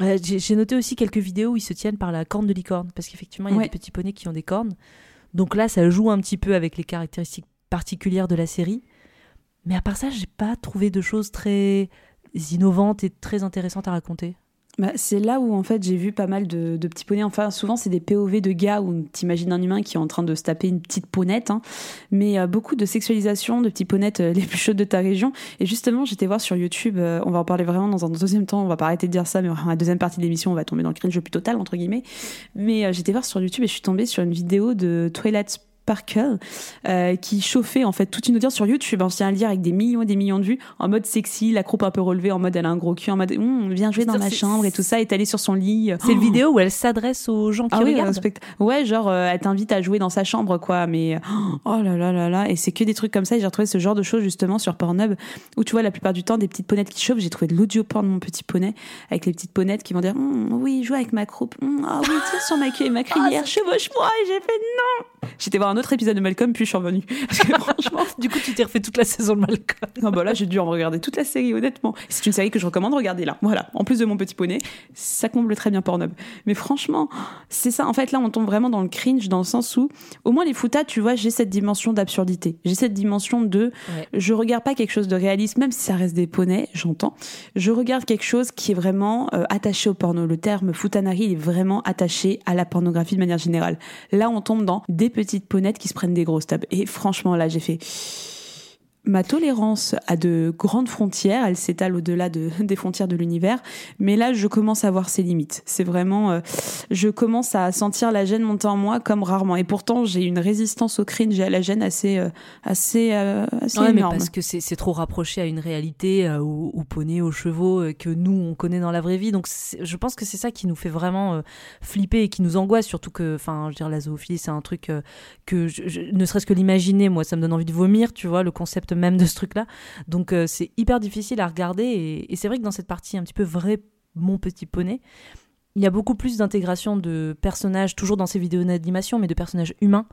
Euh, j'ai, j'ai noté aussi quelques vidéos où ils se tiennent par la corne de licorne, parce qu'effectivement il y a ouais. des petits poneys qui ont des cornes, donc là ça joue un petit peu avec les caractéristiques particulières de la série, mais à part ça j'ai pas trouvé de choses très innovantes et très intéressantes à raconter. Bah, c'est là où en fait j'ai vu pas mal de, de petits poneys, enfin souvent c'est des P O V de gars où t'imagines un humain qui est en train de se taper une petite ponette, hein. mais euh, beaucoup de sexualisation de petits ponettes euh, les plus chaudes de ta région, et justement j'étais voir sur YouTube, euh, on va en parler vraiment dans un deuxième temps, on va pas arrêter de dire ça, mais dans la deuxième partie de l'émission on va tomber dans le cringe le plus total entre guillemets, mais euh, j'étais voir sur YouTube et je suis tombée sur une vidéo de Twilight Sparkle Sparkle, euh, qui chauffait en fait toute une audience sur YouTube, c'est un lien avec des millions et des millions de vues, en mode sexy, la croupe un peu relevée, en mode elle a un gros cul, en mode on vient jouer dans ma chambre et tout ça, étalée sur son lit. C'est oh. une vidéo où elle s'adresse aux gens qui ah oui, regardent. Spect... Ouais, genre euh, elle t'invite à jouer dans sa chambre quoi, mais oh là là là là, et c'est que des trucs comme ça, et j'ai retrouvé ce genre de choses justement sur Pornhub, où tu vois la plupart du temps des petites ponettes qui chauffent, j'ai trouvé de l'audio porn de Mon Petit Poney, avec les petites ponettes qui vont dire oui, joue avec ma croupe, ah oh, oui, tire sur ma queue et ma crinière, oh, chevauche-moi, et j'ai fait non. J'étais voir un autre épisode de Malcolm, puis je suis revenue. Parce que franchement, du coup, tu t'es refait toute la saison de Malcolm. Non, bah là, j'ai dû en regarder toute la série, honnêtement. C'est une série que je recommande, regardez là. Voilà. En plus de Mon Petit Poney, ça comble très bien Pornhub. Mais franchement, c'est ça. En fait, là, on tombe vraiment dans le cringe, dans le sens où, au moins, les foutas, tu vois, j'ai cette dimension d'absurdité. J'ai cette dimension de, ouais. je regarde pas quelque chose de réaliste, même si ça reste des poneys, j'entends. Je regarde quelque chose qui est vraiment euh, attaché au porno. Le terme futanari, il est vraiment attaché à la pornographie de manière générale. Là, on tombe dans des petites ponettes qui se prennent des grosses tables. Et franchement, là, j'ai fait... Ma tolérance à de grandes frontières, elle s'étale au-delà de, des frontières de l'univers, mais là, je commence à voir ses limites. C'est vraiment... Euh, je commence à sentir la gêne monter en moi comme rarement. Et pourtant, j'ai une résistance au cringe et à la gêne assez, euh, assez, euh, assez ouais, énorme. Mais parce que c'est, c'est trop rapproché à une réalité, euh, aux, aux poneys, aux chevaux, euh, que nous, on connaît dans la vraie vie. Donc, je pense que c'est ça qui nous fait vraiment euh, flipper et qui nous angoisse, surtout que, enfin, je veux dire, la zoophilie, c'est un truc euh, que, je, je, ne serait-ce que l'imaginer, moi, ça me donne envie de vomir, tu vois, le concept même de ce truc-là. Donc euh, c'est hyper difficile à regarder et, et c'est vrai que dans cette partie un petit peu vrai Mon Petit Poney, il y a beaucoup plus d'intégration de personnages, toujours dans ces vidéos d'animation, mais de personnages humains.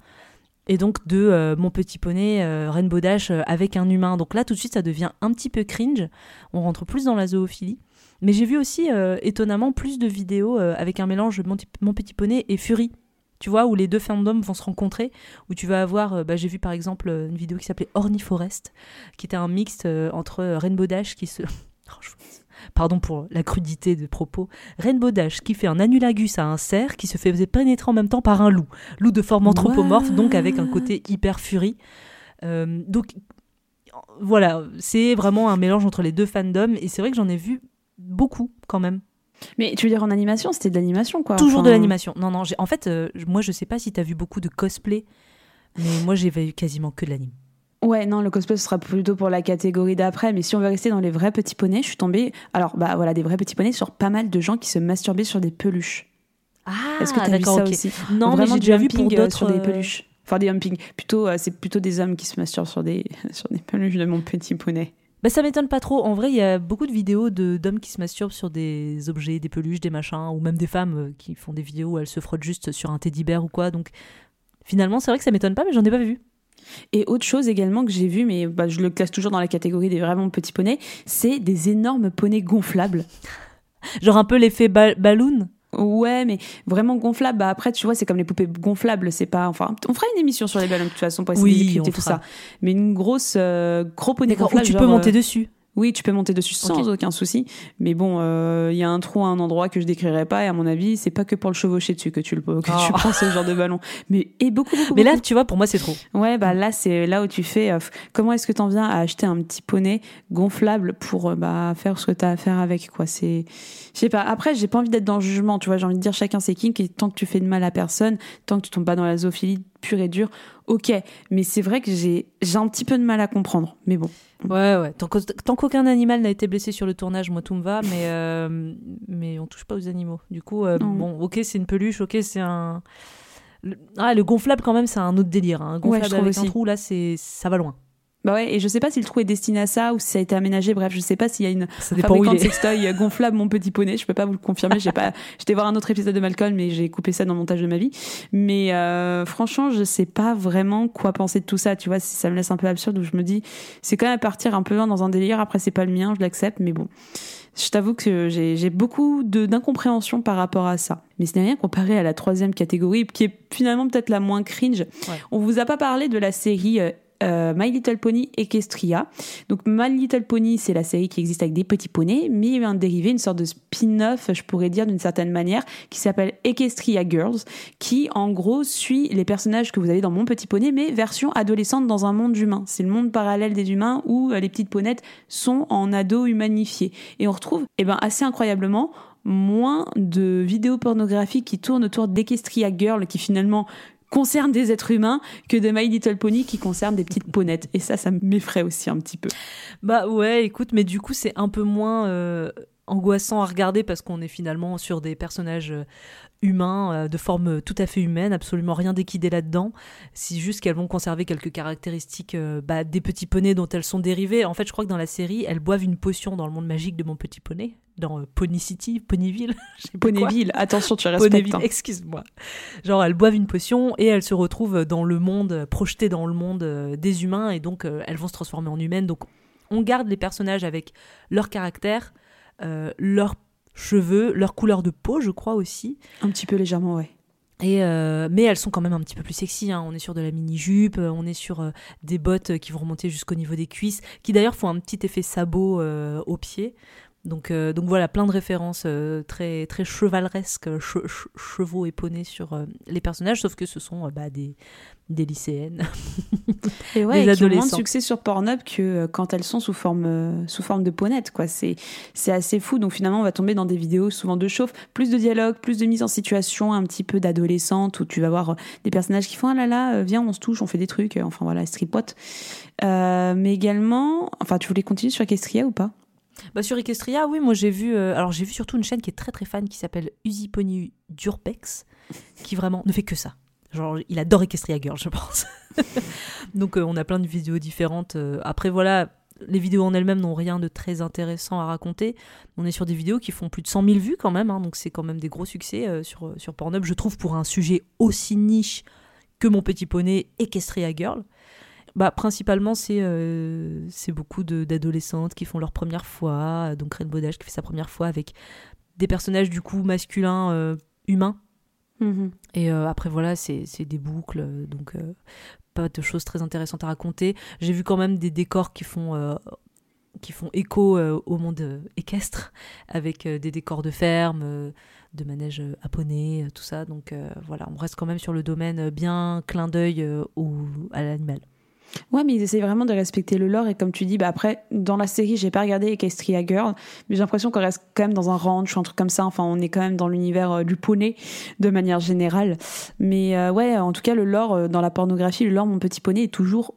Et donc de euh, Mon Petit Poney, euh, Rainbow Dash euh, avec un humain. Donc là tout de suite ça devient un petit peu cringe. On rentre plus dans la zoophilie. Mais j'ai vu aussi euh, étonnamment plus de vidéos euh, avec un mélange Mon, t- Mon Petit Poney et Fury. Tu vois, où les deux fandoms vont se rencontrer, où tu vas avoir, bah, j'ai vu par exemple une vidéo qui s'appelait Orniforest, qui était un mix euh, entre Rainbow Dash qui se... Pardon pour la crudité de propos. Rainbow Dash qui fait un annulagus à un cerf qui se fait pénétrer en même temps par un loup. Loup de forme anthropomorphe, What? donc avec un côté hyper furie. Euh, donc voilà, c'est vraiment un mélange entre les deux fandoms et c'est vrai que j'en ai vu beaucoup quand même. Mais tu veux dire en animation, c'était de l'animation quoi. Toujours enfin... de l'animation. Non non, j'ai... en fait, euh, moi je sais pas si t'as vu beaucoup de cosplay, mais moi j'ai vu quasiment que de l'anime. Ouais, non, le cosplay ce sera plutôt pour la catégorie d'après, mais si on veut rester dans les vrais petits poneys, je suis tombée, alors bah voilà, des vrais petits poneys sur pas mal de gens qui se masturbaient sur des peluches. Ah, est-ce que t'as vu ça okay. aussi Non, Vraiment, mais j'ai déjà vu pour d'autres sur des peluches. Enfin des humping, plutôt euh, c'est plutôt des hommes qui se masturbent sur des sur des peluches de Mon Petit Poney. Bah ça m'étonne pas trop. En vrai, il y a beaucoup de vidéos de, d'hommes qui se masturbent sur des objets, des peluches, des machins, ou même des femmes qui font des vidéos où elles se frottent juste sur un teddy bear ou quoi. Donc finalement, c'est vrai que ça m'étonne pas, mais j'en ai pas vu. Et autre chose également que j'ai vu, mais bah, je le classe toujours dans la catégorie des vraiment petits poneys, c'est des énormes poneys gonflables. Genre un peu l'effet ba- balloon. Ouais, mais vraiment gonflable. Bah après, tu vois, c'est comme les poupées gonflables. C'est pas. Enfin, on fera une émission sur les ballons de toute façon pour essayer oui, de décrypter tout fera. ça. Mais une grosse, euh, gros poney gonflable. Où tu genre, peux monter euh... dessus. Oui, tu peux monter dessus sans okay. aucun souci. Mais bon, il euh, y a un trou à un endroit que je décrirai pas. Et à mon avis, c'est pas que pour le chevaucher dessus que tu le que oh. tu prends ce genre de ballon. Mais et beaucoup, beaucoup. Mais beaucoup. Là, tu vois, pour moi, c'est trop. Ouais, bah là, c'est là où tu fais. Euh, comment est-ce que t'en viens à acheter un petit poney gonflable pour euh, bah faire ce que t'as à faire avec quoi. C'est, je sais pas. Après, j'ai pas envie d'être dans le jugement. Tu vois, j'ai envie de dire chacun ses kinks. Et tant que tu fais de mal à personne, tant que tu tombes pas dans la zoophilie pure et dure, ok. Mais c'est vrai que j'ai j'ai un petit peu de mal à comprendre. Mais bon. Ouais, ouais. Tant, tant qu'aucun animal n'a été blessé sur le tournage, moi tout me va, mais, euh, mais on touche pas aux animaux. Du coup, euh, bon, ok, c'est une peluche, ok, c'est un. Le, ah, le gonflable, quand même, c'est un autre délire. Un gonflable ouais, avec aussi. Un trou, là, c'est, ça va loin. Bah ouais, et je sais pas si le trou est destiné à ça ou si ça a été aménagé. Bref, je sais pas s'il y a une fabricante de sextoy gonflable, mon petit poney. Je peux pas vous le confirmer. J'ai pas, j'étais voir un autre épisode de Malcolm, mais j'ai coupé ça dans le montage de ma vie. Mais euh, franchement, je sais pas vraiment quoi penser de tout ça. Tu vois, si ça me laisse un peu absurde, où je me dis, c'est quand même à partir un peu dans un délire. Après, c'est pas le mien, je l'accepte, mais bon. Je t'avoue que j'ai, j'ai beaucoup de, d'incompréhension par rapport à ça. Mais ce n'est rien comparé à la troisième catégorie, qui est finalement peut-être la moins cringe. Ouais. On vous a pas parlé de la série. Euh, Euh, My Little Pony Equestria. Donc My Little Pony, c'est la série qui existe avec des petits poneys, mais il y a un dérivé, une sorte de spin-off, je pourrais dire d'une certaine manière, qui s'appelle Equestria Girls, qui en gros suit les personnages que vous avez dans Mon Petit Poney, mais version adolescente dans un monde humain. C'est le monde parallèle des humains où les petites ponettes sont en ado humanifiés. Et on retrouve, eh ben, assez incroyablement, moins de vidéos pornographiques qui tournent autour d'Equestria Girl, qui finalement concerne des êtres humains que de My Little Pony qui concerne des petites ponettes. Et ça, ça m'effraie aussi un petit peu. Bah ouais, écoute, mais du coup, c'est un peu moins euh, angoissant à regarder parce qu'on est finalement sur des personnages euh, humains, euh, de forme tout à fait humaine, absolument rien d'équidé là-dedans. C'est juste qu'elles vont conserver quelques caractéristiques euh, bah, des petits poneys dont elles sont dérivées. En fait, je crois que dans la série, elles boivent une potion dans le monde magique de Mon Petit Poney. Dans Pony City, Ponyville, Ponyville, attention, tu respectes. Ponyville, hein. Excuse-moi. Genre, elles boivent une potion et elles se retrouvent dans le monde, projetées dans le monde des humains, et donc elles vont se transformer en humaines. Donc, on garde les personnages avec leur caractère, euh, leurs cheveux, leur couleur de peau, je crois aussi. Un petit peu légèrement, ouais. Et euh, mais elles sont quand même un petit peu plus sexy, hein. On est sur de la mini-jupe, on est sur euh, des bottes qui vont remonter jusqu'au niveau des cuisses, qui d'ailleurs font un petit effet sabot euh, aux pieds. Donc, euh, donc voilà, plein de références euh, très, très chevaleresques, che, che, chevaux et poneys sur euh, les personnages, sauf que ce sont euh, bah, des, des lycéennes, et ouais, des adolescents. Et qui ont moins de succès sur Pornhub que euh, quand elles sont sous forme, euh, sous forme de ponettes, quoi. C'est, c'est assez fou, donc finalement on va tomber dans des vidéos souvent de chauffe, plus de dialogue, plus de mise en situation, un petit peu d'adolescente, où tu vas voir euh, des personnages qui font « Ah là là, euh, viens, on se touche, on fait des trucs euh, », enfin voilà, elles se tripotent. Euh, mais également, enfin tu voulais continuer sur Equestria ou pas ? Bah sur Equestria, oui, moi j'ai vu euh, alors j'ai vu surtout une chaîne qui est très très fan qui s'appelle Uzi Pony Durpex, qui vraiment ne fait que ça. Genre il adore Equestria Girl, je pense. Donc euh, on a plein de vidéos différentes. Euh, après voilà, les vidéos en elles-mêmes n'ont rien de très intéressant à raconter. On est sur des vidéos qui font plus de cent mille vues quand même, hein, donc c'est quand même des gros succès euh, sur sur Pornhub, je trouve, pour un sujet aussi niche que Mon Petit Poney et Equestria Girl. Bah, principalement, c'est, euh, c'est beaucoup de, d'adolescentes qui font leur première fois. Donc Rainbow Dash qui fait sa première fois avec des personnages du coup masculins euh, humains. Mm-hmm. Et euh, après, voilà, c'est, c'est des boucles. Donc euh, pas de choses très intéressantes à raconter. J'ai vu quand même des décors qui font, euh, qui font écho euh, au monde euh, équestre, avec euh, des décors de ferme, euh, de manège à poney, tout ça. Donc euh, voilà, on reste quand même sur le domaine bien clin d'œil euh, au, à l'animal. Ouais, mais ils essaient vraiment de respecter le lore, et comme tu dis, bah après, dans la série, j'ai pas regardé Equestria Girl, mais j'ai l'impression qu'on reste quand même dans un ranch ou un truc comme ça, enfin, on est quand même dans l'univers euh, du poney, de manière générale. Mais euh, ouais, en tout cas, le lore, euh, dans la pornographie, le lore Mon Petit Poney est toujours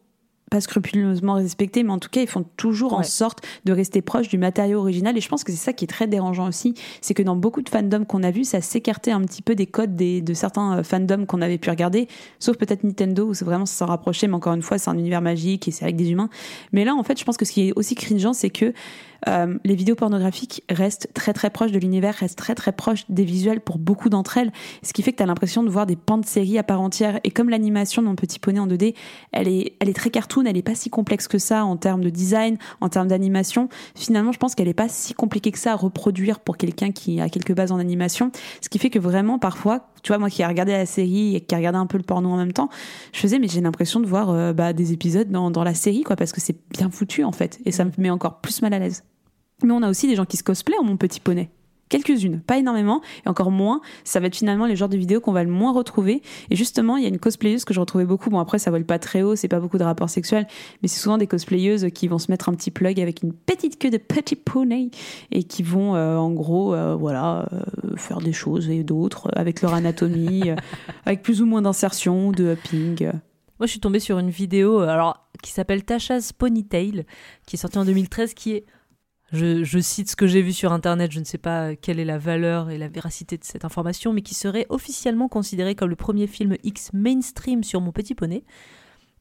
pas scrupuleusement respecté, mais en tout cas, ils font toujours ouais. en sorte de rester proche du matériau original, et je pense que c'est ça qui est très dérangeant aussi, c'est que dans beaucoup de fandoms qu'on a vus, ça s'écartait un petit peu des codes des, de certains fandoms qu'on avait pu regarder, sauf peut-être Nintendo, où c'est vraiment ça s'en rapprochait, mais encore une fois, c'est un univers magique et c'est avec des humains. Mais là, en fait, je pense que ce qui est aussi cringeant, c'est que Euh, les vidéos pornographiques restent très très proches de l'univers, restent très très proches des visuels pour beaucoup d'entre elles, ce qui fait que t'as l'impression de voir des pans de séries à part entière. Et comme l'animation de Mon Petit Poney en deux D, elle est, elle est très cartoon, cartoon, elle est pas si complexe que ça en termes de design, en termes d'animation. Finalement, je pense qu'elle est pas si compliquée que ça à reproduire pour quelqu'un qui a quelques bases en animation. Ce qui fait que vraiment, parfois, tu vois, moi qui ai regardé la série et qui ai regardé un peu le porno en même temps, je faisais, mais j'ai l'impression de voir euh, bah, des épisodes dans, dans la série, quoi, parce que c'est bien foutu, en fait. Et ça me met encore plus mal à l'aise. Mais on a aussi des gens qui se cosplayent en Mon Petit Poney. Quelques-unes, pas énormément, et encore moins, ça va être finalement les genres de vidéos qu'on va le moins retrouver. Et justement, il y a une cosplayeuse que je retrouvais beaucoup. Bon, après, ça vole pas très haut, c'est pas beaucoup de rapports sexuels, mais c'est souvent des cosplayeuses qui vont se mettre un petit plug avec une petite queue de petit poney et qui vont, euh, en gros, euh, voilà, euh, faire des choses et d'autres avec leur anatomie, euh, avec plus ou moins d'insertion, de hopping. Moi, je suis tombée sur une vidéo, alors, qui s'appelle Tasha's Ponytail, qui est sortie en deux mille treize, qui est... Je, je cite ce que j'ai vu sur Internet, je ne sais pas quelle est la valeur et la véracité de cette information, mais qui serait officiellement considéré comme le premier film X mainstream sur Mon Petit Poney.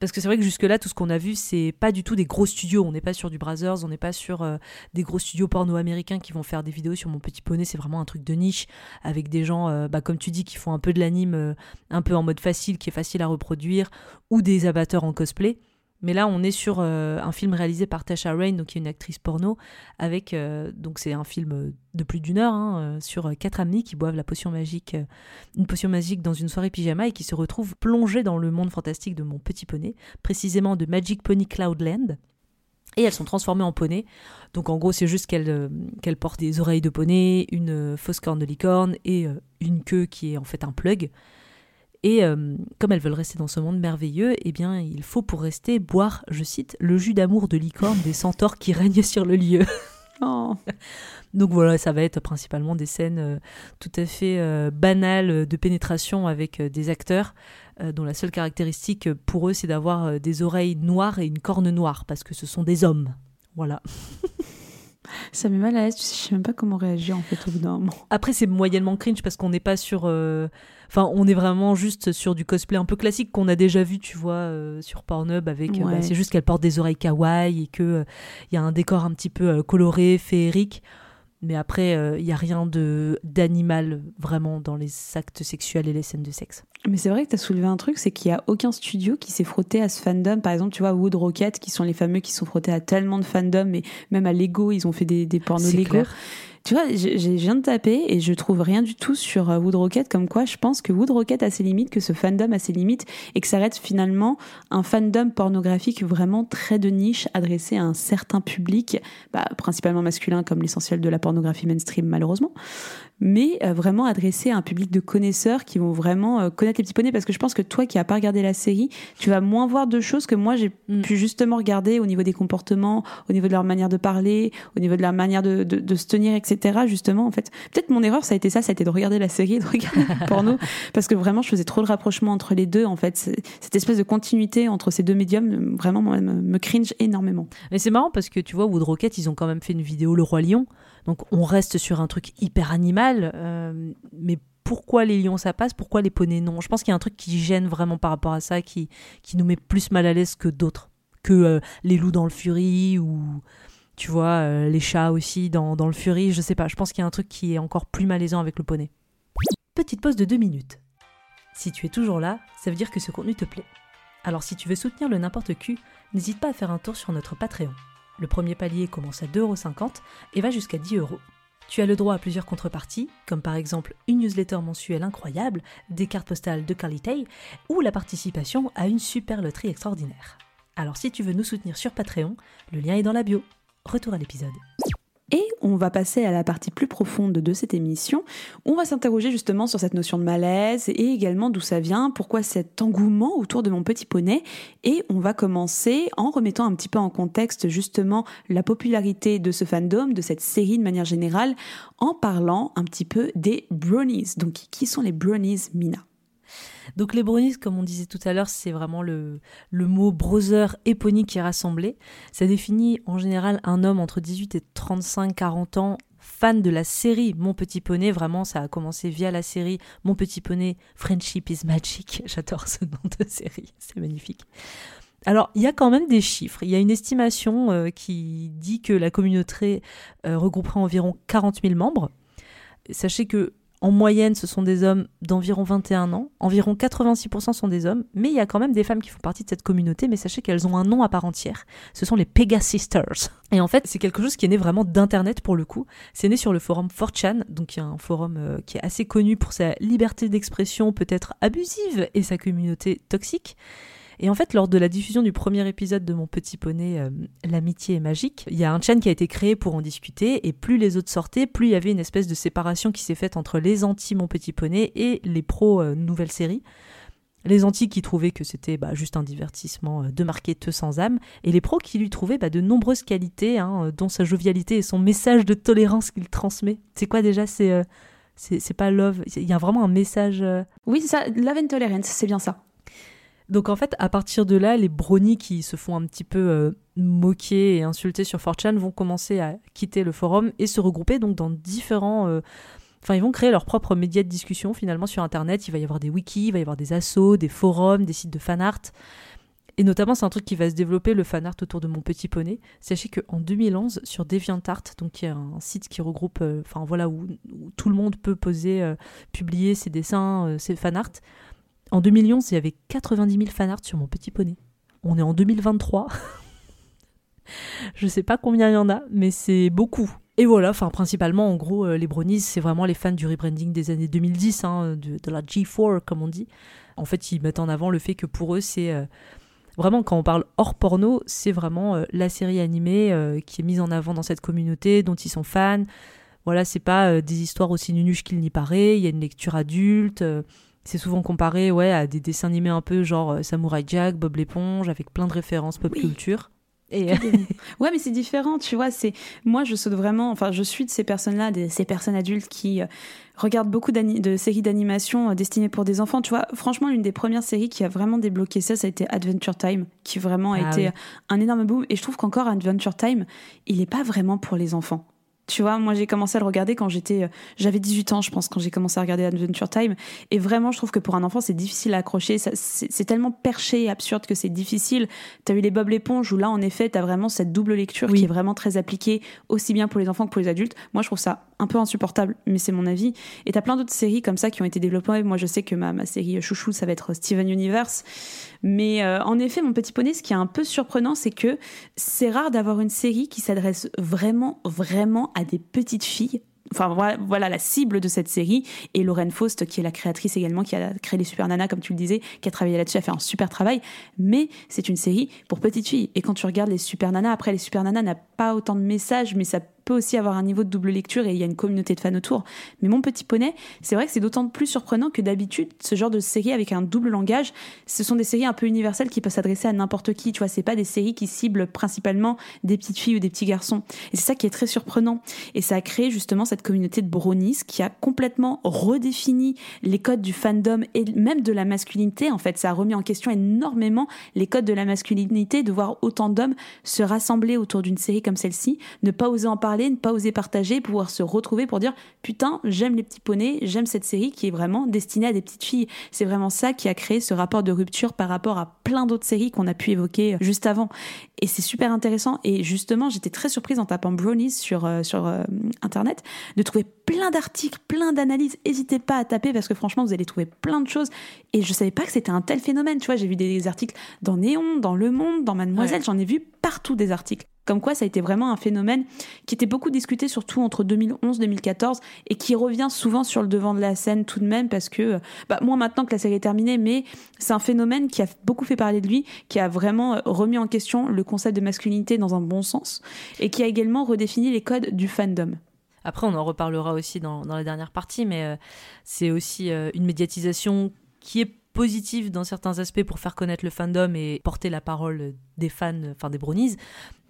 Parce que c'est vrai que jusque-là, tout ce qu'on a vu, c'est pas du tout des gros studios. On n'est pas sur du Brazzers, on n'est pas sur euh, des gros studios porno américains qui vont faire des vidéos sur Mon Petit Poney. C'est vraiment un truc de niche avec des gens, euh, bah, comme tu dis, qui font un peu de l'anime, euh, un peu en mode facile, qui est facile à reproduire, ou des amateurs en cosplay. Mais là, on est sur euh, un film réalisé par Tasha Rain, donc qui est une actrice porno, avec euh, donc c'est un film de plus d'une heure hein, sur quatre amis qui boivent la potion magique, euh, une potion magique dans une soirée pyjama et qui se retrouvent plongés dans le monde fantastique de Mon Petit Poney, précisément de Magic Pony Cloudland. Et elles sont transformées en poney. Donc en gros, c'est juste qu'elles, euh, qu'elles portent des oreilles de poney, une euh, fausse corne de licorne et euh, une queue qui est en fait un plug. Et euh, comme elles veulent rester dans ce monde merveilleux, eh bien, il faut pour rester boire, je cite, le jus d'amour de licorne des centaures qui règnent sur le lieu. Oh. Donc voilà, ça va être principalement des scènes euh, tout à fait euh, banales de pénétration avec euh, des acteurs euh, dont la seule caractéristique pour eux, c'est d'avoir euh, des oreilles noires et une corne noire parce que ce sont des hommes. Voilà. Ça met mal à l'aise, je sais même pas comment réagir en fait au bout d'un moment. Après c'est moyennement cringe parce qu'on n'est pas sur... Euh... Enfin on est vraiment juste sur du cosplay un peu classique qu'on a déjà vu tu vois euh, sur Pornhub avec... Ouais. Euh, bah, c'est juste qu'elle porte des oreilles kawaii et qu'il euh, y a un décor un petit peu euh, coloré, féerique. Mais après il euh, n'y a rien de, d'animal vraiment dans les actes sexuels et les scènes de sexe. Mais c'est vrai que tu as soulevé un truc, c'est qu'il n'y a aucun studio qui s'est frotté à ce fandom. Par exemple, tu vois, Woodrocket, qui sont les fameux qui sont frottés à tellement de fandom, mais même à Lego, ils ont fait des, des pornos Lego. Clair. Tu vois, je, je viens de taper et je trouve rien du tout sur Woodrocket, comme quoi je pense que Woodrocket a ses limites, que ce fandom a ses limites et que ça reste finalement un fandom pornographique vraiment très de niche, adressé à un certain public, bah, principalement masculin comme l'essentiel de la pornographie mainstream malheureusement, mais euh, vraiment adressé à un public de connaisseurs qui vont vraiment euh, connaître les petits poneys, parce que je pense que toi qui n'as pas regardé la série, tu vas moins voir de choses que moi j'ai mmh. pu justement regarder au niveau des comportements, au niveau de leur manière de parler, au niveau de leur manière de, de, de se tenir, et cetera Justement, en fait, peut-être mon erreur ça a été ça, ça a été de regarder la série et de regarder le porno parce que vraiment je faisais trop le rapprochement entre les deux en fait, c'est, cette espèce de continuité entre ces deux médiums vraiment me, me cringe énormément. Mais c'est marrant parce que tu vois Woodrocket ils ont quand même fait une vidéo Le Roi Lion, donc on reste sur un truc hyper animal, euh, mais pourquoi les lions ça passe, pourquoi les poneys non? Je pense qu'il y a un truc qui gêne vraiment par rapport à ça, qui, qui nous met plus mal à l'aise que d'autres, que euh, les loups dans le Fury ou... Tu vois, euh, les chats aussi dans, dans le Fury, je sais pas, je pense qu'il y a un truc qui est encore plus malaisant avec le poney. Petite pause de deux minutes. Si tu es toujours là, ça veut dire que ce contenu te plaît. Alors si tu veux soutenir le N'importe Cul, n'hésite pas à faire un tour sur notre Patreon. Le premier palier commence à deux euros cinquante et va jusqu'à dix euros. Tu as le droit à plusieurs contreparties, comme par exemple une newsletter mensuelle incroyable, des cartes postales de qualité ou la participation à une super loterie extraordinaire. Alors si tu veux nous soutenir sur Patreon, le lien est dans la bio. Retour à l'épisode. Et on va passer à la partie plus profonde de cette émission. On va s'interroger justement sur cette notion de malaise et également d'où ça vient, pourquoi cet engouement autour de Mon Petit Poney. Et on va commencer en remettant un petit peu en contexte justement la popularité de ce fandom, de cette série de manière générale, en parlant un petit peu des Bronies. Donc qui sont les Bronies, Mina ? Donc les Bronies, comme on disait tout à l'heure, c'est vraiment le, le mot browser et pony qui est rassemblé. Ça définit en général un homme entre dix-huit et trente-cinq quarante ans, fan de la série Mon Petit Poney. Vraiment, ça a commencé via la série Mon Petit Poney, Friendship is Magic. J'adore ce nom de série, c'est magnifique. Alors, il y a quand même des chiffres. Il y a une estimation euh, qui dit que la communauté euh, regrouperait environ quarante mille membres. Sachez que En moyenne, ce sont des hommes d'environ vingt et un ans. Environ quatre-vingt-six pour cent sont des hommes, mais il y a quand même des femmes qui font partie de cette communauté, mais sachez qu'elles ont un nom à part entière. Ce sont les Pegasisters. Et en fait, c'est quelque chose qui est né vraiment d'Internet pour le coup. C'est né sur le forum four chan, donc il y a un forum euh, qui est assez connu pour sa liberté d'expression peut-être abusive et sa communauté toxique. Et en fait, lors de la diffusion du premier épisode de Mon Petit Poney, euh, L'amitié est magique, il y a un channel qui a été créé pour en discuter, et plus les autres sortaient, plus il y avait une espèce de séparation qui s'est faite entre les anti-Mon Petit Poney et les pros euh, nouvelle série. Les anti qui trouvaient que c'était bah, juste un divertissement de marketeux sans âme, et les pros qui lui trouvaient bah, de nombreuses qualités, hein, dont sa jovialité et son message de tolérance qu'il transmet. C'est quoi déjà c'est, euh, c'est, c'est pas love, il y a vraiment un message... Euh... Oui, c'est ça, love and tolerance, c'est bien ça. Donc en fait, à partir de là, les bronies qui se font un petit peu euh, moquer et insulter sur four chan vont commencer à quitter le forum et se regrouper donc dans différents... Euh... Enfin, ils vont créer leur propre média de discussion finalement sur Internet. Il va y avoir des wikis, il va y avoir des assos, des forums, des sites de fanart. Et notamment, c'est un truc qui va se développer, le fanart autour de Mon Petit Poney. Sachez qu'en deux mille onze, sur DeviantArt, donc qui est un site qui regroupe... Euh, enfin voilà, où, où tout le monde peut poser, euh, publier ses dessins, euh, ses fanarts. En deux mille onze, il y avait quatre-vingt-dix mille fanarts sur Mon Petit Poney. On est en deux mille vingt-trois. Je sais pas combien il y en a, mais c'est beaucoup. Et voilà, enfin principalement, en gros, euh, les Bronies, c'est vraiment les fans du rebranding des années deux mille dix, hein, de, de la G quatre, comme on dit. En fait, ils mettent en avant le fait que pour eux, c'est... Euh, vraiment, quand on parle hors porno, c'est vraiment euh, la série animée euh, qui est mise en avant dans cette communauté, dont ils sont fans. Voilà, c'est pas euh, des histoires aussi nunuches qu'il n'y paraît, il y a une lecture adulte... Euh, C'est souvent comparé ouais, à des dessins animés un peu genre euh, Samouraï Jack, Bob l'éponge, avec plein de références pop oui. culture. Et... ouais, mais c'est différent, tu vois. C'est... Moi, je saute vraiment... Enfin, je suis de ces personnes-là, de ces personnes adultes qui... Euh... regarde beaucoup de séries d'animation destinées pour des enfants. Tu vois, franchement, l'une des premières séries qui a vraiment débloqué ça, ça a été Adventure Time, qui vraiment a ah, été oui. un énorme boom. Et je trouve qu'encore Adventure Time, il n'est pas vraiment pour les enfants. Tu vois, moi j'ai commencé à le regarder quand j'étais... J'avais dix-huit ans, je pense, quand j'ai commencé à regarder Adventure Time. Et vraiment, je trouve que pour un enfant, c'est difficile à accrocher. Ça, c'est, c'est tellement perché et absurde que c'est difficile. T'as eu les Bob l'éponge où là, en effet, t'as vraiment cette double lecture oui. qui est vraiment très appliquée, aussi bien pour les enfants que pour les adultes. Moi, je trouve ça un peu insupportable, mais c'est mon avis. Et t'as plein d'autres séries comme ça qui ont été développées. Moi, je sais que ma, ma série chouchou, ça va être Steven Universe. Mais euh, en effet, Mon Petit Poney, ce qui est un peu surprenant, c'est que c'est rare d'avoir une série qui s'adresse vraiment, vraiment à à des petites filles. Enfin, voilà, voilà la cible de cette série. Et Lauren Faust, qui est la créatrice également, qui a créé les Super Nanas, comme tu le disais, qui a travaillé là-dessus, a fait un super travail. Mais c'est une série pour petites filles. Et quand tu regardes les Super Nanas, après, les Super Nanas n'a pas autant de messages, mais ça peut aussi avoir un niveau de double lecture et il y a une communauté de fans autour. Mais Mon Petit Poney, c'est vrai que c'est d'autant plus surprenant que d'habitude, ce genre de séries avec un double langage, ce sont des séries un peu universelles qui peuvent s'adresser à n'importe qui, tu vois, c'est pas des séries qui ciblent principalement des petites filles ou des petits garçons. Et c'est ça qui est très surprenant. Et ça a créé justement cette communauté de bronies qui a complètement redéfini les codes du fandom et même de la masculinité, en fait. Ça a remis en question énormément les codes de la masculinité, de voir autant d'hommes se rassembler autour d'une série comme celle-ci, ne pas oser en parler, ne pas oser partager, pouvoir se retrouver pour dire « Putain, j'aime les petits poneys, j'aime cette série qui est vraiment destinée à des petites filles. » C'est vraiment ça qui a créé ce rapport de rupture par rapport à plein d'autres séries qu'on a pu évoquer juste avant. Et c'est super intéressant. Et justement, j'étais très surprise en tapant Bronies sur, euh, sur euh, Internet de trouver plein d'articles, plein d'analyses. N'hésitez pas à taper parce que franchement, vous allez trouver plein de choses. Et je savais pas que c'était un tel phénomène. Tu vois, j'ai vu des articles dans Néon, dans Le Monde, dans Mademoiselle. Ouais. J'en ai vu partout des articles. Comme quoi, ça a été vraiment un phénomène qui était beaucoup discuté, surtout entre deux mille onze deux mille quatorze, et qui revient souvent sur le devant de la scène tout de même, parce que, bah, moins maintenant que la série est terminée, mais c'est un phénomène qui a beaucoup fait parler de lui, qui a vraiment remis en question le concept de masculinité dans un bon sens, et qui a également redéfini les codes du fandom. Après, on en reparlera aussi dans, dans la dernière partie, mais euh, c'est aussi euh, une médiatisation qui est positive dans certains aspects pour faire connaître le fandom et porter la parole des fans, enfin des bronies.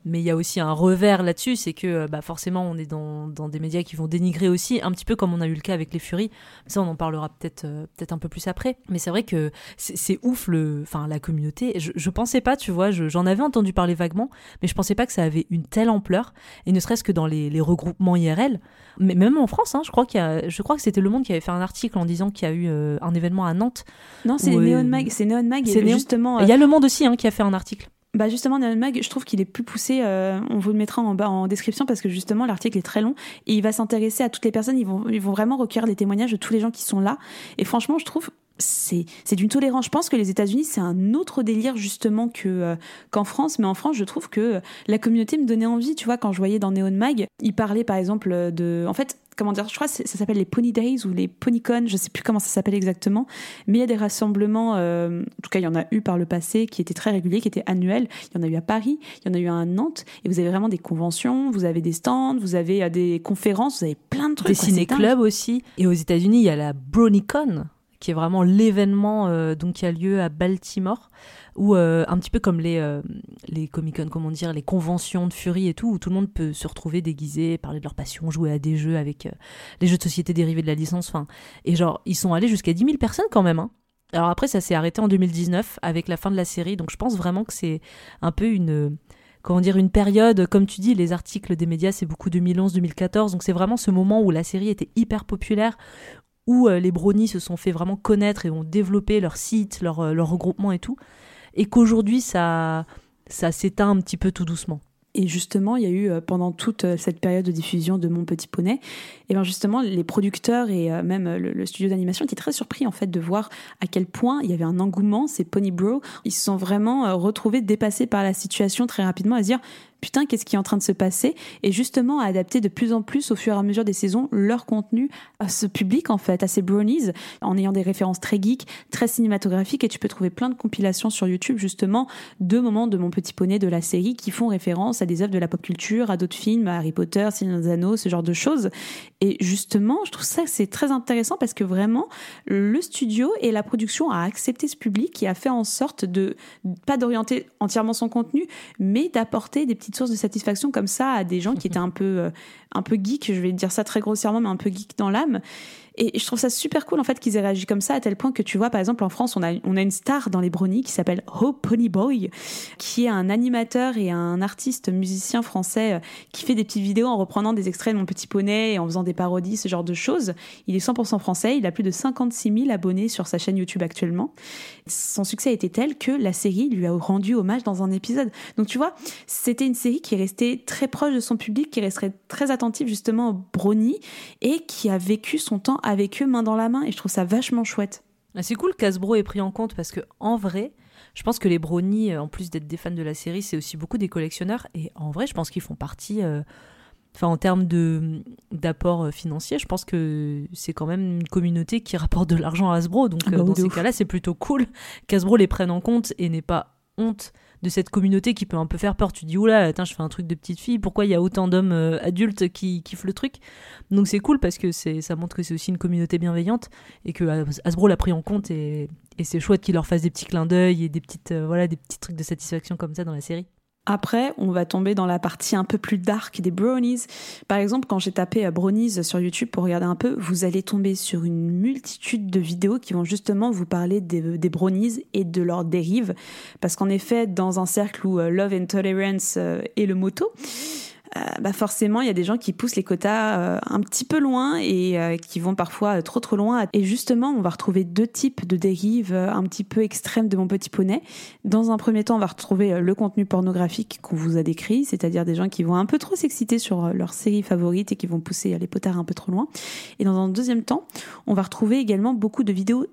Mais il y a aussi un revers là-dessus, c'est que bah forcément on est dans, dans des médias qui vont dénigrer aussi, un petit peu comme on a eu le cas avec les Furies. Ça on en parlera peut-être, euh, peut-être un peu plus après. Mais c'est vrai que c'est, c'est ouf le, enfin la communauté. Je, je pensais pas, tu vois, je, j'en avais entendu parler vaguement, mais je pensais pas que ça avait une telle ampleur. Et ne serait-ce que dans les, les regroupements I R L, mais même en France, hein, je crois qu'il y a, je crois que c'était Le Monde qui avait fait un article en disant qu'il y a eu euh, un événement à Nantes. Non, c'est Néon Mag, c'est Néon Mag. Et justement, il euh... y a Le Monde aussi hein, qui a fait un article. Bah justement, Neon Mag, je trouve qu'il est plus poussé, euh, on vous le mettra en bas en description parce que justement l'article est très long et il va s'intéresser à toutes les personnes, ils vont, ils vont vraiment recueillir les témoignages de tous les gens qui sont là et franchement je trouve c'est, c'est d'une tolérance. Je pense que les États-Unis c'est un autre délire justement que, euh, qu'en France, mais en France je trouve que la communauté me donnait envie, tu vois, quand je voyais dans Neon Mag, ils parlaient par exemple de... En fait, comment dire, je crois que ça s'appelle les Pony Days ou les PonyCon, je sais plus comment ça s'appelle exactement, mais il y a des rassemblements, euh, en tout cas il y en a eu par le passé qui étaient très réguliers, qui étaient annuels, il y en a eu à Paris, il y en a eu à Nantes, et vous avez vraiment des conventions, vous avez des stands, vous avez des conférences, vous avez plein de trucs. Des ciné-clubs aussi, et aux États-Unis il y a la BronyCon, qui est vraiment l'événement euh, donc, qui a lieu à Baltimore, où euh, un petit peu comme les, euh, les Comic-Con, comment dire, les conventions de Fury et tout, où tout le monde peut se retrouver déguisé, parler de leur passion, jouer à des jeux avec euh, les jeux de société dérivés de la licence. Enfin, et genre, ils sont allés jusqu'à dix mille personnes quand même. Hein. Alors après, ça s'est arrêté en deux mille dix-neuf avec la fin de la série, donc je pense vraiment que c'est un peu une... Comment dire, une période, comme tu dis, les articles des médias, c'est beaucoup deux mille onze deux mille quatorze, donc c'est vraiment ce moment où la série était hyper populaire, où euh, les Bronies se sont fait vraiment connaître et ont développé leur site, leur, euh, leur regroupement et tout, et qu'aujourd'hui, ça, ça s'éteint un petit peu tout doucement. Et justement, il y a eu, euh, pendant toute euh, cette période de diffusion de Mon Petit Poney, et ben justement, les producteurs et euh, même le, le studio d'animation étaient très surpris en fait, de voir à quel point il y avait un engouement, ces Pony Bros, ils se sont vraiment euh, retrouvés dépassés par la situation très rapidement, à se dire... Putain, qu'est-ce qui est en train de se passer ? Et justement, à adapter de plus en plus, au fur et à mesure des saisons, leur contenu à ce public, en fait, à ces bronies, en ayant des références très geeks, très cinématographiques. Et tu peux trouver plein de compilations sur YouTube, justement, de moments de Mon Petit Poney, de la série, qui font référence à des œuvres de la pop culture, à d'autres films, à Harry Potter, Seigneur des Anneaux, ce genre de choses. Et justement, je trouve ça, c'est très intéressant parce que vraiment, le studio et la production a accepté ce public et a fait en sorte de, pas d'orienter entièrement son contenu, mais d'apporter des petites source de satisfaction comme ça à des gens qui étaient un peu, un peu geeks, je vais dire ça très grossièrement, mais un peu geeks dans l'âme. Et je trouve ça super cool en fait qu'ils aient réagi comme ça, à tel point que tu vois par exemple en France on a, on a une star dans les bronies qui s'appelle Oh Pony Boy, qui est un animateur et un artiste musicien français qui fait des petites vidéos en reprenant des extraits de Mon Petit Poney et en faisant des parodies, ce genre de choses. Il est cent pour cent français, il a plus de cinquante-six mille abonnés sur sa chaîne YouTube actuellement. Son succès a été tel que la série lui a rendu hommage dans un épisode. Donc tu vois, c'était une série qui est restée très proche de son public, qui resterait très attentive justement aux bronies et qui a vécu son temps avec eux main dans la main, et je trouve ça vachement chouette. C'est cool qu'Hasbro ait pris en compte parce que en vrai, je pense que les bronies, en plus d'être des fans de la série, c'est aussi beaucoup des collectionneurs, et en vrai, je pense qu'ils font partie. Euh, enfin, en termes de d'apport financier, je pense que c'est quand même une communauté qui rapporte de l'argent à Hasbro. Donc ah bah, euh, dans ces ouf. cas-là, c'est plutôt cool qu'Hasbro les prenne en compte et n'ait pas honte de cette communauté qui peut un peu faire peur. Tu te dis, oula, attends, je fais un truc de petite fille, pourquoi il y a autant d'hommes euh, adultes qui kiffent le truc ? Donc c'est cool parce que c'est, ça montre que c'est aussi une communauté bienveillante et que Hasbro l'a pris en compte, et, et c'est chouette qu'il leur fasse des petits clins d'œil et des, petites, euh, voilà, des petits trucs de satisfaction comme ça dans la série. Après, on va tomber dans la partie un peu plus dark des bronies. Par exemple, quand j'ai tapé bronies sur YouTube pour regarder un peu, vous allez tomber sur une multitude de vidéos qui vont justement vous parler des, des bronies et de leurs dérives. Parce qu'en effet, dans un cercle où love and tolerance est le motto, Euh, bah forcément il y a des gens qui poussent les quotas euh, un petit peu loin et euh, qui vont parfois euh, trop trop loin, et justement on va retrouver deux types de dérives euh, un petit peu extrêmes de Mon Petit Poney. Dans un premier temps, on va retrouver euh, le contenu pornographique qu'on vous a décrit, c'est-à-dire des gens qui vont un peu trop s'exciter sur euh, leur série favorite et qui vont pousser euh, les potards un peu trop loin. Et dans un deuxième temps, on va retrouver également beaucoup de vidéos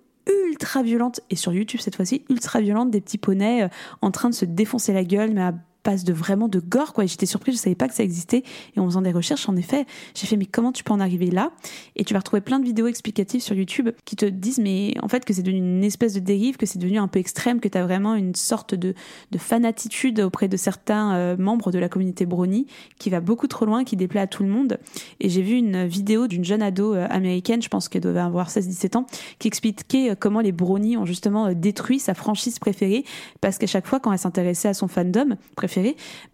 ultra violentes, et sur YouTube cette fois-ci ultra violentes, des petits poneys euh, en train de se défoncer la gueule, mais à passe de vraiment de gore, quoi. Et j'étais surprise, je savais pas que ça existait, et en faisant des recherches en effet j'ai fait mais comment tu peux en arriver là. Et tu vas retrouver plein de vidéos explicatives sur YouTube qui te disent mais en fait que c'est devenu une espèce de dérive, que c'est devenu un peu extrême, que t'as vraiment une sorte de, de fanatitude auprès de certains euh, membres de la communauté Brony qui va beaucoup trop loin, qui déplaît à tout le monde. Et j'ai vu une vidéo d'une jeune ado américaine, je pense qu'elle devait avoir seize dix-sept ans, qui expliquait comment les Brony ont justement détruit sa franchise préférée, parce qu'à chaque fois quand elle s'intéressait à son fandom préféré,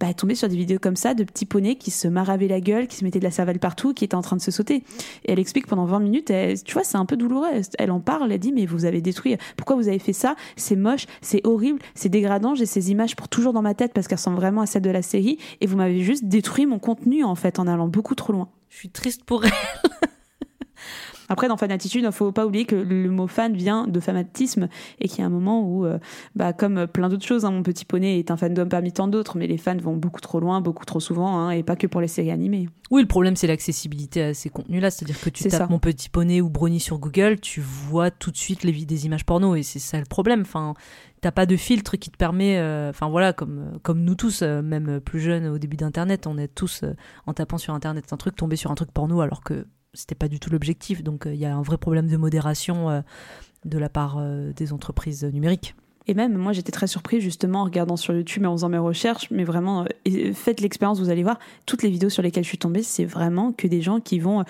bah, tomber sur des vidéos comme ça de petits poneys qui se maravaient la gueule, qui se mettaient de la cervelle partout, qui étaient en train de se sauter. Et elle explique pendant vingt minutes, elle, tu vois, c'est un peu douloureux. Elle en parle, elle dit mais vous avez détruit, pourquoi vous avez fait ça ? C'est moche, c'est horrible, c'est dégradant, j'ai ces images pour toujours dans ma tête parce qu'elles ressemblent vraiment à celles de la série, et vous m'avez juste détruit mon contenu en fait en allant beaucoup trop loin. Je suis triste pour elle. Après, dans fanatitude, il ne faut pas oublier que le mot fan vient de fanatisme et qu'il y a un moment où, euh, bah, comme plein d'autres choses, hein, Mon Petit Poney est un fandom parmi tant d'autres, mais les fans vont beaucoup trop loin, beaucoup trop souvent, hein, et pas que pour les séries animées. Oui, le problème, c'est l'accessibilité à ces contenus-là. C'est-à-dire que tu c'est tapes ça. Mon Petit Poney ou Bronies sur Google, tu vois tout de suite les, des images porno, et c'est ça le problème. Enfin, t'as pas de filtre qui te permet... Enfin, euh, voilà, comme, comme nous tous, euh, même plus jeunes au début d'Internet, on est tous, euh, en tapant sur Internet un truc, tombés sur un truc porno, alors que c'était pas du tout l'objectif. Donc il euh, y a un vrai problème de modération euh, de la part euh, des entreprises numériques. Et même, moi, j'étais très surprise, justement, en regardant sur YouTube et en faisant mes recherches, mais vraiment, euh, faites l'expérience, vous allez voir, toutes les vidéos sur lesquelles je suis tombée, c'est vraiment que des gens qui vont... Euh,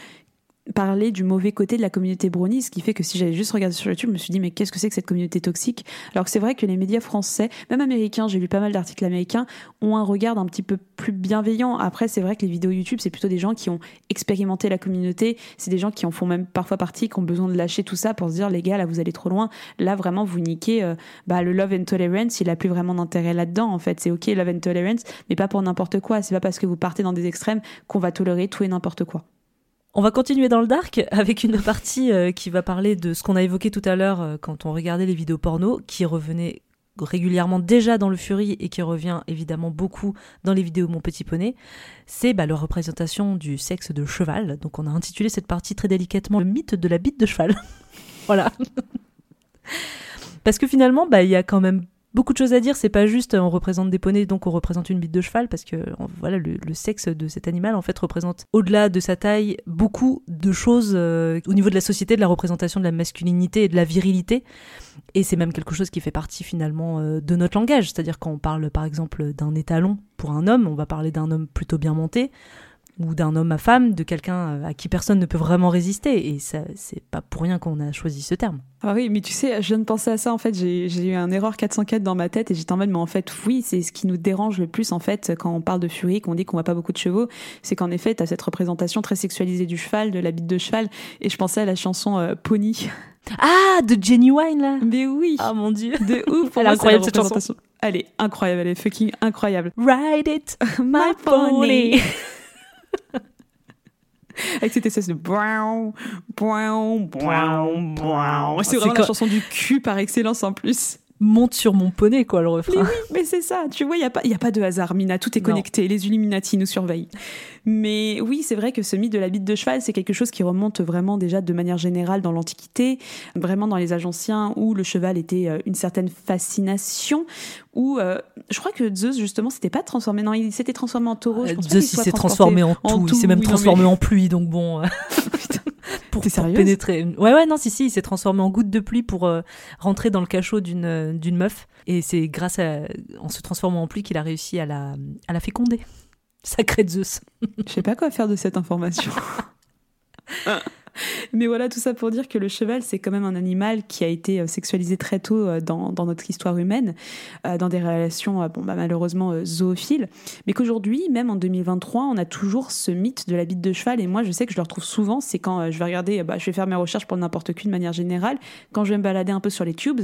parler du mauvais côté de la communauté brownie, ce qui fait que si j'avais juste regardé sur YouTube, je me suis dit mais qu'est-ce que c'est que cette communauté toxique, alors que c'est vrai que les médias français, même américains, j'ai lu pas mal d'articles américains, ont un regard un petit peu plus bienveillant. Après, c'est vrai que les vidéos YouTube, c'est plutôt des gens qui ont expérimenté la communauté, c'est des gens qui en font même parfois partie, qui ont besoin de lâcher tout ça pour se dire les gars, là vous allez trop loin, là vraiment vous niquez euh, bah, le love and tolerance, il a plus vraiment d'intérêt là-dedans en fait. C'est ok love and tolerance, mais pas pour n'importe quoi, c'est pas parce que vous partez dans des extrêmes qu'on va tolérer tout et n'importe quoi. On va continuer dans le dark avec une partie euh, qui va parler de ce qu'on a évoqué tout à l'heure euh, quand on regardait les vidéos porno, qui revenait régulièrement déjà dans le Fury et qui revient évidemment beaucoup dans les vidéos Mon Petit Poney. C'est bah, la représentation du sexe de cheval. Donc on a intitulé cette partie très délicatement « Le mythe de la bite de cheval ». Voilà. Parce que finalement, bah, y a quand même beaucoup de choses à dire, c'est pas juste on représente des poneys donc on représente une bite de cheval, parce que voilà, le, le sexe de cet animal en fait représente au-delà de sa taille beaucoup de choses euh, au niveau de la société, de la représentation de la masculinité et de la virilité, et c'est même quelque chose qui fait partie finalement euh, de notre langage, c'est-à-dire quand on parle par exemple d'un étalon pour un homme, on va parler d'un homme plutôt bien monté, ou d'un homme à femme, de quelqu'un à qui personne ne peut vraiment résister. Et ça, c'est pas pour rien qu'on a choisi ce terme. Ah oui, mais tu sais, je viens de penser à ça, en fait, j'ai, j'ai eu un erreur quatre cent quatre dans ma tête et j'étais en mode, mais en fait, oui, c'est ce qui nous dérange le plus, en fait, quand on parle de furie, qu'on dit qu'on voit pas beaucoup de chevaux, c'est qu'en effet, t'as cette représentation très sexualisée du cheval, de la bite de cheval, et je pensais à la chanson euh, « Pony ». Ah, de Genuine, là. Mais oui. Ah, mon Dieu. De ouf. Pour elle est incroyable, cette chanson. Elle est incroyable, elle est fucking incroyable. « Ride it, my pony ». Avec cette espèce de boum, boum, boum, boum. C'est vraiment c'est la chanson du cul par excellence en plus. Monte sur mon poney, quoi, le refrain. Mais oui, mais c'est ça. Tu vois, il n'y a, a pas de hasard, Mina. Tout est connecté. Non. Les Illuminati nous surveillent. Mais oui, c'est vrai que ce mythe de la bite de cheval, c'est quelque chose qui remonte vraiment déjà de manière générale dans l'Antiquité, vraiment dans les âges anciens, où le cheval était une certaine fascination, où euh, je crois que Zeus, justement, s'était pas transformé. Non, il s'était transformé en taureau. Je pense euh, Zeus, il s'est transformé en tout. En tout. Il s'est même oui, transformé non, mais... en pluie, donc bon... Putain. Pour, T'es pour pénétrer. Ouais, ouais, non, si, si, il s'est transformé en goutte de pluie pour euh, rentrer dans le cachot d'une, euh, d'une meuf. Et c'est grâce à. En se transformant en pluie qu'il a réussi à la, à la féconder. Sacré Zeus. Je sais pas quoi faire de cette information. Mais voilà, tout ça pour dire que le cheval, c'est quand même un animal qui a été sexualisé très tôt dans, dans notre histoire humaine, dans des relations bon, bah, malheureusement zoophiles, mais qu'aujourd'hui, même en deux mille vingt-trois, on a toujours ce mythe de la bite de cheval, et moi je sais que je le retrouve souvent, c'est quand je vais regarder, bah, je vais faire mes recherches pour N'importe Cul de manière générale, quand je vais me balader un peu sur les tubes,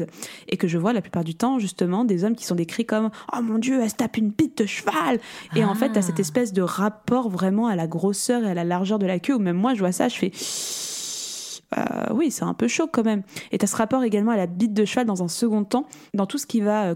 et que je vois la plupart du temps justement des hommes qui sont décrits comme « Oh mon Dieu, elle se tape une bite de cheval !» Et ah. en fait, t'as cette espèce de rapport vraiment à la grosseur et à la largeur de la queue, ou même moi je vois ça, je fais... Euh, oui, c'est un peu chaud quand même. Et t'as ce rapport également à la bite de cheval dans un second temps, dans tout ce qui va euh,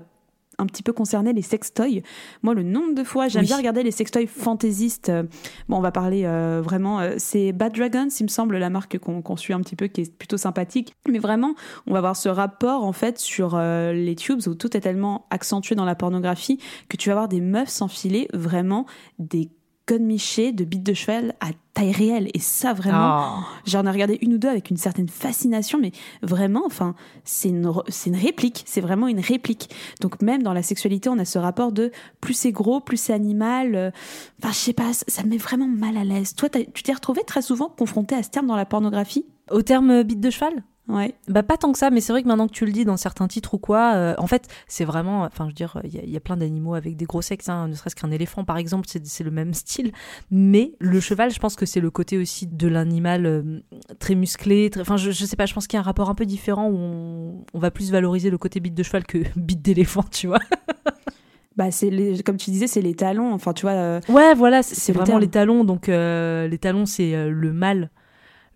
un petit peu concerner les sextoys. Moi, le nombre de fois, j'aime oui. bien regarder les sextoys fantaisistes. Euh, bon, on va parler euh, vraiment, euh, c'est Bad Dragons, il me semble, la marque qu'on, qu'on suit un petit peu, qui est plutôt sympathique. Mais vraiment, on va avoir ce rapport en fait sur euh, les tubes où tout est tellement accentué dans la pornographie que tu vas avoir des meufs s'enfiler vraiment des godemichés de bites de cheval à taille réelle, et ça vraiment oh. j'en ai regardé une ou deux avec une certaine fascination, mais vraiment enfin c'est une, c'est une réplique, c'est vraiment une réplique. Donc même dans la sexualité, on a ce rapport de plus c'est gros, plus c'est animal, enfin je sais pas, ça me met vraiment mal à l'aise. Toi tu t'es retrouvée très souvent confrontée à ce terme dans la pornographie, au terme bite de cheval? Ouais. Bah pas tant que ça, mais c'est vrai que maintenant que tu le dis dans certains titres ou quoi, euh, en fait c'est vraiment, enfin je veux dire, il y, y a plein d'animaux avec des gros sexes, hein, ne serait-ce qu'un éléphant par exemple, c'est, c'est le même style, mais le cheval, je pense que c'est le côté aussi de l'animal euh, très musclé, enfin je, je sais pas, je pense qu'il y a un rapport un peu différent où on, on va plus valoriser le côté bite de cheval que bite d'éléphant, tu vois. Bah c'est les, comme tu disais, c'est les talons, enfin tu vois. Euh, ouais voilà, c'est, c'est, c'est le vraiment terme. Les talons, donc euh, les talons c'est euh, le mâle.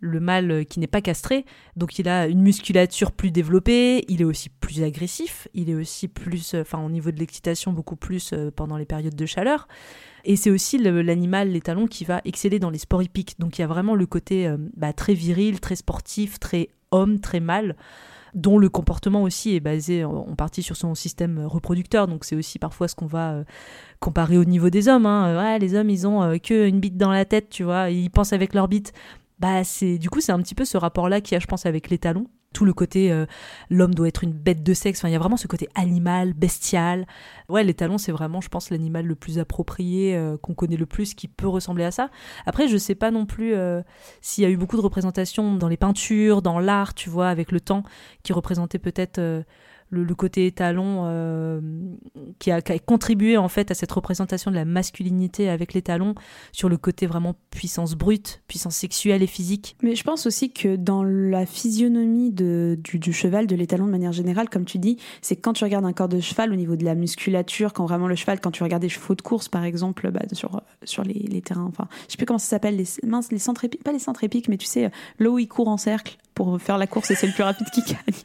le mâle qui n'est pas castré, donc il a une musculature plus développée, il est aussi plus agressif, il est aussi plus, enfin au niveau de l'excitation, beaucoup plus pendant les périodes de chaleur. Et c'est aussi le, l'animal, les talons, qui va exceller dans les sports hippiques. Donc il y a vraiment le côté euh, bah, très viril, très sportif, très homme, très mâle, dont le comportement aussi est basé en partie sur son système reproducteur. Donc c'est aussi parfois ce qu'on va comparer au niveau des hommes, hein. Ouais, les hommes, ils ont qu'une bite dans la tête, tu vois, ils pensent avec leur bite. Bah c'est, du coup, c'est un petit peu ce rapport-là qu'il y a, je pense, avec les talons. Tout le côté euh, l'homme doit être une bête de sexe, enfin il y a vraiment ce côté animal, bestial. Ouais, les talons, c'est vraiment, je pense, l'animal le plus approprié euh, qu'on connaît le plus, qui peut ressembler à ça. Après, je sais pas non plus euh, s'il y a eu beaucoup de représentations dans les peintures, dans l'art, tu vois, avec le temps, qui représentait peut-être euh, le, le côté talon euh, qui, a, qui a contribué en fait à cette représentation de la masculinité avec les talons, sur le côté vraiment puissance brute, puissance sexuelle et physique. Mais je pense aussi que dans la physionomie De, du, du cheval, de l'étalon de manière générale, comme tu dis, c'est que quand tu regardes un corps de cheval au niveau de la musculature, quand vraiment le cheval, quand tu regardes des chevaux de course par exemple, bah, sur, sur les, les terrains, enfin je sais plus comment ça s'appelle, les, mince, les centres épiques, pas les centres épiques, mais tu sais, là où ils courent en cercle pour faire la course et c'est le plus rapide qui gagne.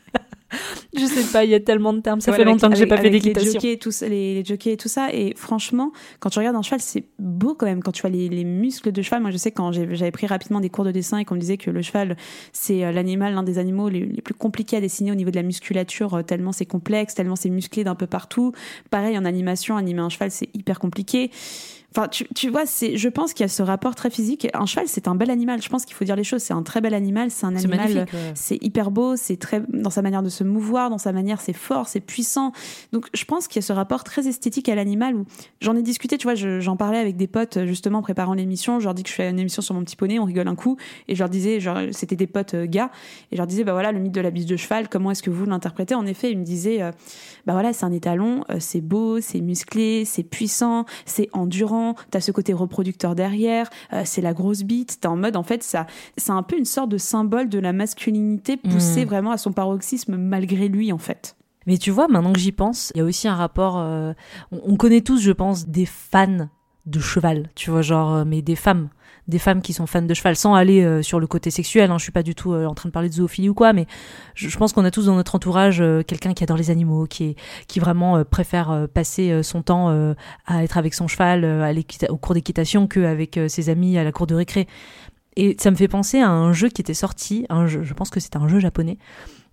Je sais pas, il y a tellement de termes, ça voilà, fait longtemps avec, que j'ai pas avec, fait d'équitation. Les jockeys, tout, les, les jockeys et tout ça, et franchement, quand tu regardes un cheval, c'est beau quand même, quand tu vois les, les muscles de cheval. Moi je sais, quand j'ai, j'avais pris rapidement des cours de dessin et qu'on me disait que le cheval, c'est l'animal, l'un des animaux les, les plus compliqués à dessiner au niveau de la musculature, tellement c'est complexe, tellement c'est musclé d'un peu partout. Pareil, en animation, animer un cheval, c'est hyper compliqué. Enfin, tu, tu vois, c'est, je pense qu'il y a ce rapport très physique. Un cheval, c'est un bel animal. Je pense qu'il faut dire les choses. C'est un très bel animal. C'est un animal, c'est magnifique, ouais. C'est hyper beau. C'est très, dans sa manière de se mouvoir, dans sa manière, c'est fort, c'est puissant. Donc, je pense qu'il y a ce rapport très esthétique à l'animal. Où j'en ai discuté, tu vois, je, j'en parlais avec des potes justement en préparant l'émission. Je leur dis que je fais une émission sur mon petit poney, on rigole un coup, et je leur disais, genre, c'était des potes euh, gars, et je leur disais, bah voilà, le mythe de la bise de cheval. Comment est-ce que vous l'interprétez ? En effet, ils me disaient, euh, bah voilà, c'est un étalon, euh, c'est beau, c'est musclé, c'est puissant, c'est endurant. T'as ce côté reproducteur derrière, euh, c'est la grosse bite. T'es en mode, en fait, ça, c'est un peu une sorte de symbole de la masculinité poussée mmh. vraiment à son paroxysme malgré lui, en fait. Mais tu vois, maintenant que j'y pense, il y a aussi un rapport. Euh, on, on connaît tous, je pense, des fans de cheval, tu vois, genre, mais des femmes. Des femmes qui sont fans de cheval, sans aller euh, sur le côté sexuel, hein, je suis pas du tout euh, en train de parler de zoophilie ou quoi, mais je, je pense qu'on a tous dans notre entourage euh, quelqu'un qui adore les animaux, qui, est, qui vraiment euh, préfère euh, passer euh, son temps euh, à être avec son cheval euh, à au cours d'équitation qu'avec euh, ses amis à la cour de récré. Et ça me fait penser à un jeu qui était sorti, un jeu, je pense que c'était un jeu japonais,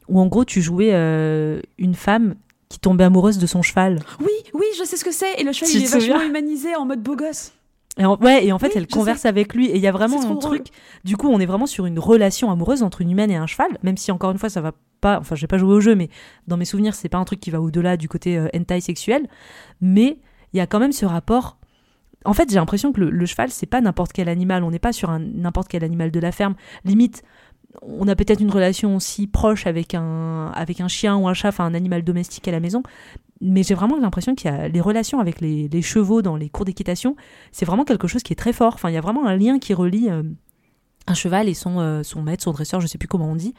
où en gros tu jouais euh, une femme qui tombait amoureuse de son cheval. Oui, oui, je sais ce que c'est, et le cheval, tu il est vachement humanisé en mode beau gosse. Et en, ouais, et en fait, oui, elle converse sais. Avec lui, et il y a vraiment un truc. Drôle. Du coup, on est vraiment sur une relation amoureuse entre une humaine et un cheval, même si, encore une fois, ça va pas. Enfin, j'ai pas joué au jeu, mais dans mes souvenirs, c'est pas un truc qui va au-delà du côté euh, hentai sexuel. Mais il y a quand même ce rapport. En fait, j'ai l'impression que le, le cheval, c'est pas n'importe quel animal. On n'est pas sur un, n'importe quel animal de la ferme. Limite, on a peut-être une relation aussi proche avec un, avec un chien ou un chat, enfin un animal domestique à la maison. Mais j'ai vraiment l'impression qu'il y a les relations avec les, les chevaux dans les cours d'équitation, c'est vraiment quelque chose qui est très fort. Enfin, il y a vraiment un lien qui relie euh, un cheval et son, euh, son maître, son dresseur, je sais plus comment on dit.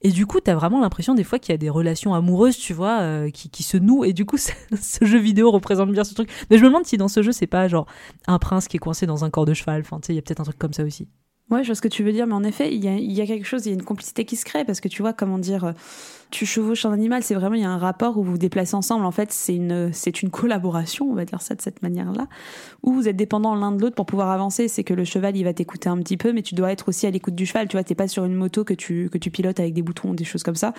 Et du coup, t'as vraiment l'impression des fois qu'il y a des relations amoureuses, tu vois, euh, qui, qui se nouent. Et du coup, ça, ce jeu vidéo représente bien ce truc. Mais je me demande si dans ce jeu, c'est pas genre un prince qui est coincé dans un corps de cheval. Enfin, tu sais, il y a peut-être un truc comme ça aussi. Ouais, je vois ce que tu veux dire, mais en effet, il y a, il y a quelque chose, il y a une complicité qui se crée, parce que tu vois, comment dire, tu chevauches un animal, c'est vraiment, il y a un rapport où vous vous déplacez ensemble, en fait, c'est une, c'est une collaboration, on va dire ça de cette manière-là, où vous êtes dépendants l'un de l'autre pour pouvoir avancer. C'est que le cheval, il va t'écouter un petit peu, mais tu dois être aussi à l'écoute du cheval, tu vois, t'es pas sur une moto que tu, que tu pilotes avec des boutons, des choses comme ça,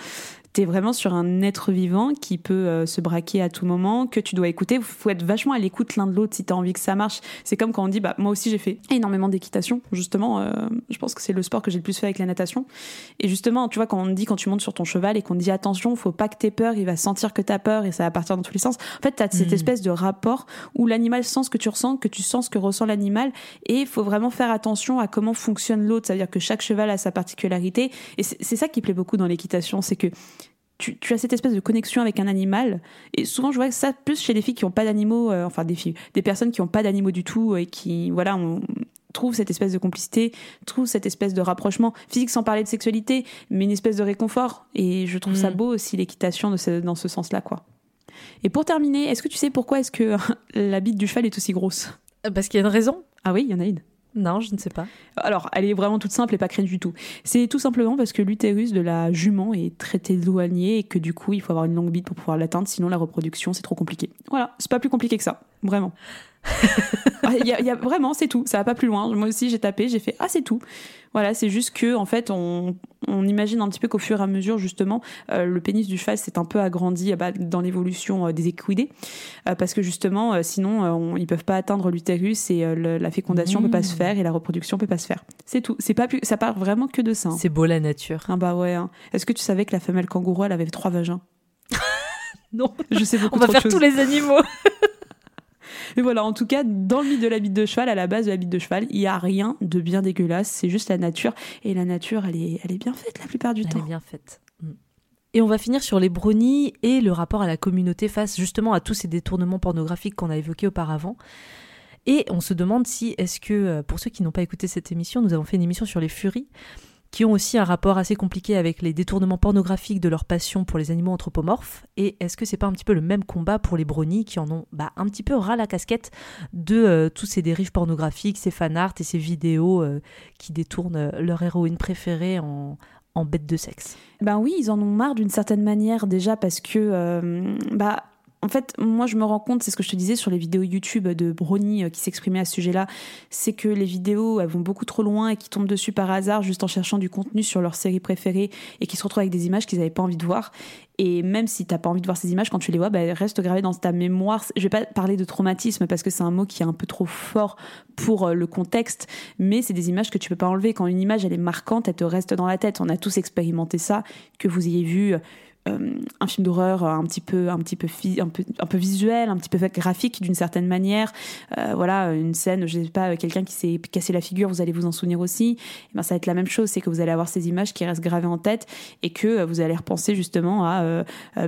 t'es vraiment sur un être vivant qui peut se braquer à tout moment, que tu dois écouter, faut être vachement à l'écoute l'un de l'autre si t'as envie que ça marche. C'est comme quand on dit, bah, moi aussi j'ai fait énormément d'équitation, justement, euh, je pense que c'est le sport que j'ai le plus fait avec la natation. Et justement, tu vois, quand on dit, quand tu montes sur ton cheval et qu'on te dit attention, faut pas que t'aies peur, il va sentir que t'as peur et ça va partir dans tous les sens. En fait, t'as mmh. cette espèce de rapport où l'animal sent ce que tu ressens, que tu sens ce que ressent l'animal, et il faut vraiment faire attention à comment fonctionne l'autre. Ça veut dire que chaque cheval a sa particularité, et c'est, c'est ça qui plaît beaucoup dans l'équitation, c'est que Tu, tu as cette espèce de connexion avec un animal, et souvent je vois que ça plus chez les filles qui n'ont pas d'animaux, euh, enfin des filles, des personnes qui n'ont pas d'animaux du tout, et qui, voilà, on trouve cette espèce de complicité, trouve cette espèce de rapprochement physique, sans parler de sexualité, mais une espèce de réconfort, et je trouve mmh. ça beau aussi l'équitation de ce, dans ce sens-là, quoi. Et pour terminer, est-ce que tu sais pourquoi est-ce que la bite du cheval est aussi grosse ? Parce qu'il y a une raison. Ah oui, il y en a une. Non, je ne sais pas. Alors, elle est vraiment toute simple et pas cringe du tout. C'est tout simplement parce que l'utérus de la jument est très éloigné et que du coup, il faut avoir une longue bite pour pouvoir l'atteindre, sinon la reproduction, c'est trop compliqué. Voilà, c'est pas plus compliqué que ça, vraiment. il y a, il y a, vraiment, c'est tout, ça va pas plus loin. Moi aussi, j'ai tapé, j'ai fait « Ah, c'est tout !» Voilà, c'est juste que en fait, on, on imagine un petit peu qu'au fur et à mesure, justement, euh, le pénis du cheval s'est un peu agrandi bah, dans l'évolution euh, des équidés, euh, parce que justement, euh, sinon, euh, on, ils peuvent pas atteindre l'utérus et euh, le, la fécondation mmh. peut pas se faire et la reproduction peut pas se faire. C'est tout. C'est pas plus, ça part vraiment que de ça. Hein. C'est beau la nature. Ah bah ouais. Hein. Est-ce que tu savais que la femelle kangourou, elle avait trois vagins ? Non. Je sais beaucoup. On va faire chose. Tous les animaux. Mais voilà, en tout cas, dans le mythe de la bite de cheval, à la base de la bite de cheval, il n'y a rien de bien dégueulasse, c'est juste la nature. Et la nature, elle est, elle est bien faite la plupart du elle temps. Elle est bien faite. Et on va finir sur les bronies et le rapport à la communauté face justement à tous ces détournements pornographiques qu'on a évoqués auparavant. Et on se demande si, est-ce que, pour ceux qui n'ont pas écouté cette émission, nous avons fait une émission sur les furies, qui ont aussi un rapport assez compliqué avec les détournements pornographiques de leur passion pour les animaux anthropomorphes. Et est-ce que c'est pas un petit peu le même combat pour les bronies qui en ont bah, un petit peu ras la casquette de euh, tous ces dérives pornographiques, ces fanarts et ces vidéos euh, qui détournent leur héroïne préférée en... en bête de sexe ? Ben oui, ils en ont marre d'une certaine manière déjà parce que... Euh, bah En fait, moi, je me rends compte, c'est ce que je te disais sur les vidéos YouTube de Brony qui s'exprimaient à ce sujet-là, c'est que les vidéos, elles vont beaucoup trop loin et qui tombent dessus par hasard juste en cherchant du contenu sur leur série préférée et qui se retrouvent avec des images qu'ils n'avaient pas envie de voir. Et même si t'as pas envie de voir ces images, quand tu les vois, bah, elles restent gravées dans ta mémoire. Je vais pas parler de traumatisme parce que c'est un mot qui est un peu trop fort pour le contexte, mais c'est des images que tu peux pas enlever. Quand une image, elle est marquante, elle te reste dans la tête. On a tous expérimenté ça, que vous ayez vu... Euh, un film d'horreur un petit peu un petit peu un peu un peu visuel, un petit peu graphique d'une certaine manière, euh, voilà, une scène, je sais pas, quelqu'un qui s'est cassé la figure, vous allez vous en souvenir aussi. Et ben ça va être la même chose, c'est que vous allez avoir ces images qui restent gravées en tête et que vous allez repenser justement à euh,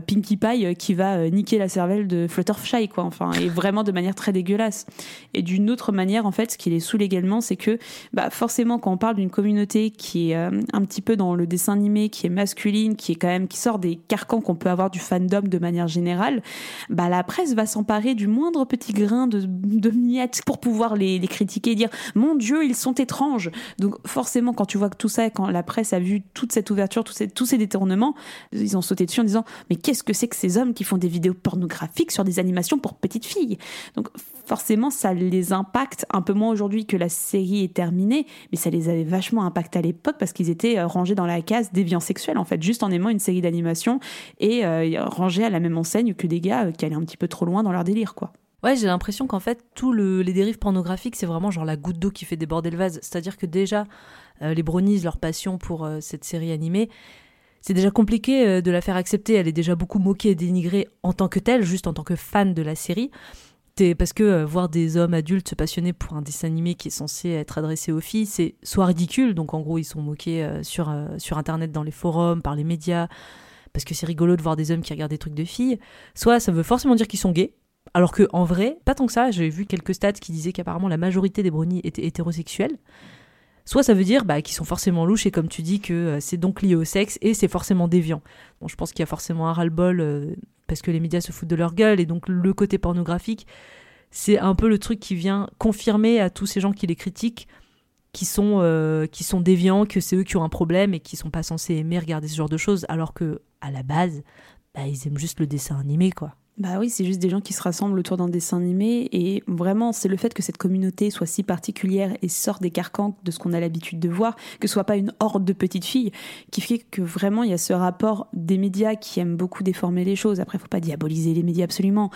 Pinkie Pie qui va niquer la cervelle de Fluttershy, quoi, enfin, et vraiment de manière très dégueulasse. Et d'une autre manière, en fait, ce qui les saoule également, c'est que bah forcément, quand on parle d'une communauté qui est euh, un petit peu dans le dessin animé, qui est masculine, qui est quand même qui sort des carcan qu'on peut avoir du fandom de manière générale, bah la presse va s'emparer du moindre petit grain de, de miettes pour pouvoir les, les critiquer et dire « Mon Dieu, ils sont étranges !» Donc forcément, quand tu vois que tout ça, quand la presse a vu toute cette ouverture, tout ces, tous ces détournements, ils ont sauté dessus en disant « Mais qu'est-ce que c'est que ces hommes qui font des vidéos pornographiques sur des animations pour petites filles ?» Donc forcément, ça les impacte un peu moins aujourd'hui que la série est terminée, mais ça les avait vachement impactés à l'époque parce qu'ils étaient rangés dans la case déviants sexuels, en fait, juste en aimant une série d'animation et euh, rangés à la même enseigne que des gars euh, qui allaient un petit peu trop loin dans leur délire, quoi. Ouais, j'ai l'impression qu'en fait, tous le, les dérives pornographiques, c'est vraiment genre la goutte d'eau qui fait déborder le vase. C'est-à-dire que déjà, euh, les bronies, leur passion pour euh, cette série animée, c'est déjà compliqué euh, de la faire accepter. Elle est déjà beaucoup moquée et dénigrée en tant que telle, juste en tant que fan de la série. T'es, parce que euh, voir des hommes adultes se passionner pour un dessin animé qui est censé être adressé aux filles, c'est soit ridicule, donc en gros, ils sont moqués euh, sur, euh, sur Internet, dans les forums, par les médias... parce que c'est rigolo de voir des hommes qui regardent des trucs de filles, soit ça veut forcément dire qu'ils sont gays, alors qu'en vrai, pas tant que ça, j'ai vu quelques stats qui disaient qu'apparemment la majorité des bronies étaient hétérosexuels, soit ça veut dire bah, qu'ils sont forcément louches, et comme tu dis, que c'est donc lié au sexe, et c'est forcément déviant. Bon, je pense qu'il y a forcément un ras-le-bol, euh, parce que les médias se foutent de leur gueule, et donc le côté pornographique, c'est un peu le truc qui vient confirmer à tous ces gens qui les critiquent, qui sont, euh, qui sont déviants, que c'est eux qui ont un problème et qui sont pas censés aimer regarder ce genre de choses, alors que à la base, bah, ils aiment juste le dessin animé, quoi. Bah oui, c'est juste des gens qui se rassemblent autour d'un dessin animé, et vraiment, c'est le fait que cette communauté soit si particulière et sorte des carcans de ce qu'on a l'habitude de voir, que ce soit pas une horde de petites filles, qui fait que vraiment il y a ce rapport des médias qui aiment beaucoup déformer les choses. Après, faut pas diaboliser les médias absolument,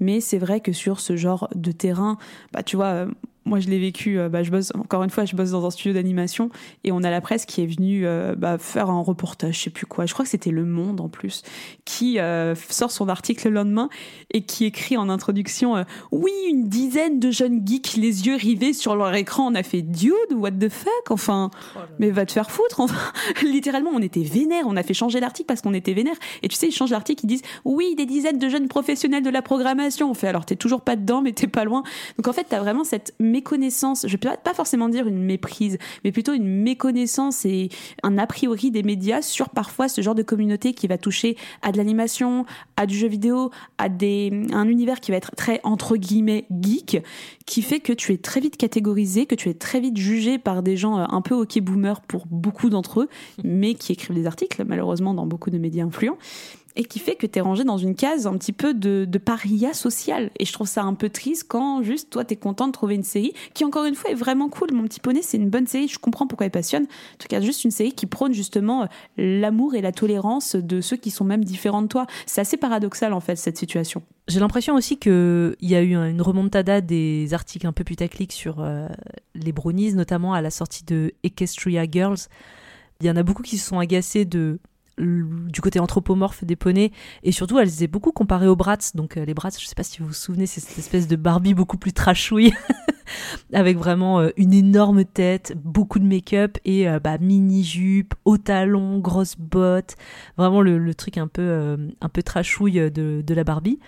mais c'est vrai que sur ce genre de terrain, bah tu vois... Euh, moi, je l'ai vécu, bah, je bosse, encore une fois, je bosse dans un studio d'animation et on a la presse qui est venue euh, bah, faire un reportage, je sais plus quoi, je crois que c'était Le Monde en plus, qui euh, sort son article le lendemain et qui écrit en introduction euh, « Oui, une dizaine de jeunes geeks, les yeux rivés sur leur écran, on a fait dude, what the fuck, enfin, oh mais va te faire foutre, enfin. » Littéralement, on était vénères, on a fait changer l'article parce qu'on était vénères. Et tu sais, ils changent l'article, ils disent « Oui, des dizaines de jeunes professionnels de la programmation. » On fait « Alors, t'es toujours pas dedans, mais t'es pas loin. » Donc en fait, t'as vraiment cette méconnaissance, je ne peux pas forcément dire une méprise, mais plutôt une méconnaissance et un a priori des médias sur parfois ce genre de communauté qui va toucher à de l'animation, à du jeu vidéo, à, des, à un univers qui va être très entre guillemets geek, qui fait que tu es très vite catégorisé, que tu es très vite jugé par des gens un peu hockey boomer pour beaucoup d'entre eux, mais qui écrivent des articles malheureusement dans beaucoup de médias influents, et qui fait que t'es rangé dans une case un petit peu de, de paria social. Et je trouve ça un peu triste quand juste toi t'es content de trouver une série qui, encore une fois, est vraiment cool. Mon petit poney, c'est une bonne série, je comprends pourquoi elle passionne. En tout cas, juste une série qui prône justement l'amour et la tolérance de ceux qui sont même différents de toi. C'est assez paradoxal en fait cette situation. J'ai l'impression aussi qu'il y a eu une remontada des articles un peu putaclic sur euh, les Bronies, notamment à la sortie de Equestria Girls. Il y en a beaucoup qui se sont agacés de... du côté anthropomorphe des poneys, et surtout elles étaient beaucoup comparées aux Bratz. Donc euh, les Bratz, je sais pas si vous vous souvenez, c'est cette espèce de Barbie beaucoup plus trashouille avec vraiment euh, une énorme tête, beaucoup de make-up et euh, bah, mini-jupe, hauts talons, grosses bottes, vraiment le, le truc un peu, euh, un peu trashouille de, de la Barbie.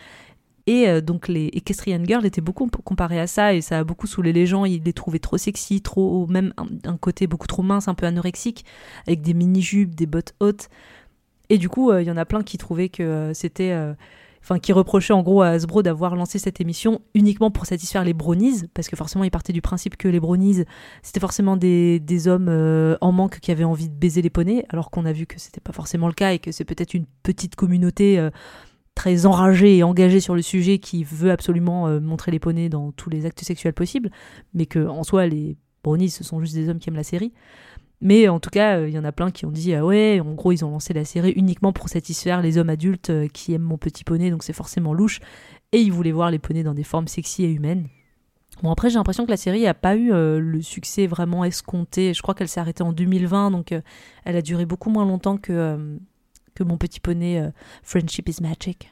Et euh, donc les Equestrian Girls étaient beaucoup comparées à ça, et ça a beaucoup saoulé les gens. Ils les trouvaient trop sexy, trop, même un, un côté beaucoup trop mince, un peu anorexique, avec des mini-jupes, des bottes hautes. Et du coup, il euh, y en a plein qui trouvaient que euh, c'était... Enfin, euh, qui reprochaient en gros à Hasbro d'avoir lancé cette émission uniquement pour satisfaire les Bronies, parce que forcément, ils partaient du principe que les Bronies, c'était forcément des, des hommes euh, en manque qui avaient envie de baiser les poneys, alors qu'on a vu que c'était pas forcément le cas, et que c'est peut-être une petite communauté... Euh, très enragé et engagé sur le sujet, qui veut absolument euh, montrer les poneys dans tous les actes sexuels possibles, mais que en soi les Bronies, ce sont juste des hommes qui aiment la série. Mais en tout cas, il euh, y en a plein qui ont dit ah ouais, en gros ils ont lancé la série uniquement pour satisfaire les hommes adultes euh, qui aiment mon petit poney, donc c'est forcément louche, et ils voulaient voir les poneys dans des formes sexy et humaines. Bon, après j'ai l'impression que la série n'a pas eu euh, le succès vraiment escompté. Je crois qu'elle s'est arrêtée en deux mille vingt, donc euh, elle a duré beaucoup moins longtemps que... Euh, que mon petit poney euh, Friendship is Magic.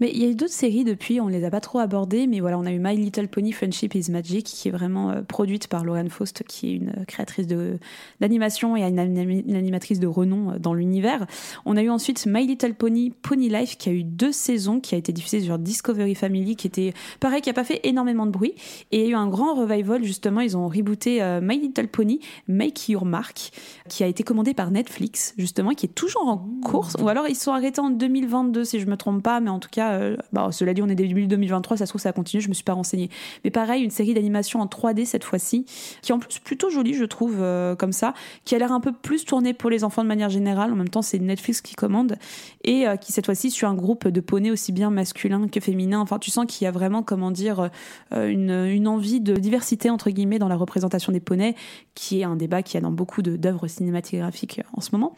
Mais il y a eu d'autres séries depuis, on ne les a pas trop abordées, mais voilà, on a eu My Little Pony Friendship is Magic, qui est vraiment euh, produite par Lauren Faust, qui est une créatrice de, d'animation et une, une animatrice de renom euh, dans l'univers. On a eu ensuite My Little Pony Pony Life, qui a eu deux saisons, qui a été diffusée sur Discovery Family, qui était pareil, qui n'a pas fait énormément de bruit, et il y a eu un grand revival, justement, ils ont rebooté euh, My Little Pony Make Your Mark, qui a été commandé par Netflix, justement, qui est toujours en course, ou alors ils se sont arrêtés en deux mille vingt-deux, si je ne me trompe pas, mais en tout cas, euh, bah, cela dit, on est début deux mille vingt-trois, ça se trouve ça continue, je me suis pas renseignée. Mais pareil, une série d'animation en trois D cette fois-ci, qui est en plus plutôt jolie, je trouve, euh, comme ça, qui a l'air un peu plus tournée pour les enfants de manière générale. En même temps, c'est Netflix qui commande, et euh, qui cette fois-ci suit un groupe de poneys aussi bien masculin que féminin. Enfin, tu sens qu'il y a vraiment, comment dire, euh, une, une envie de diversité entre guillemets dans la représentation des poneys, qui est un débat qu'il y a dans beaucoup de, d'œuvres cinématographiques en ce moment.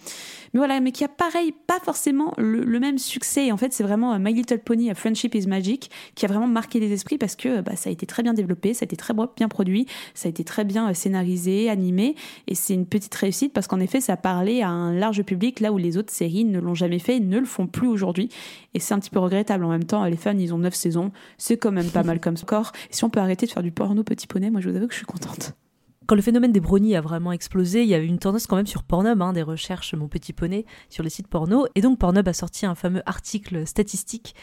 Mais voilà, mais qui a pareil pas forcément le, le même succès. Et en fait, c'est vraiment My Little Pony à Friendship is Magic qui a vraiment marqué les esprits, parce que bah, ça a été très bien développé, ça a été très bien produit, ça a été très bien scénarisé, animé, et c'est une petite réussite parce qu'en effet ça parlait à un large public là où les autres séries ne l'ont jamais fait, ne le font plus aujourd'hui, et c'est un petit peu regrettable. En même temps, les fans, ils ont neuf saisons, c'est quand même pas mal comme score, et si on peut arrêter de faire du porno petit poney, moi je vous avoue que je suis contente. Quand le phénomène des bronies a vraiment explosé, il y avait une tendance quand même sur Pornhub, hein, des recherches Mon Petit Poney sur les sites porno. Et donc Pornhub a sorti un fameux article statistique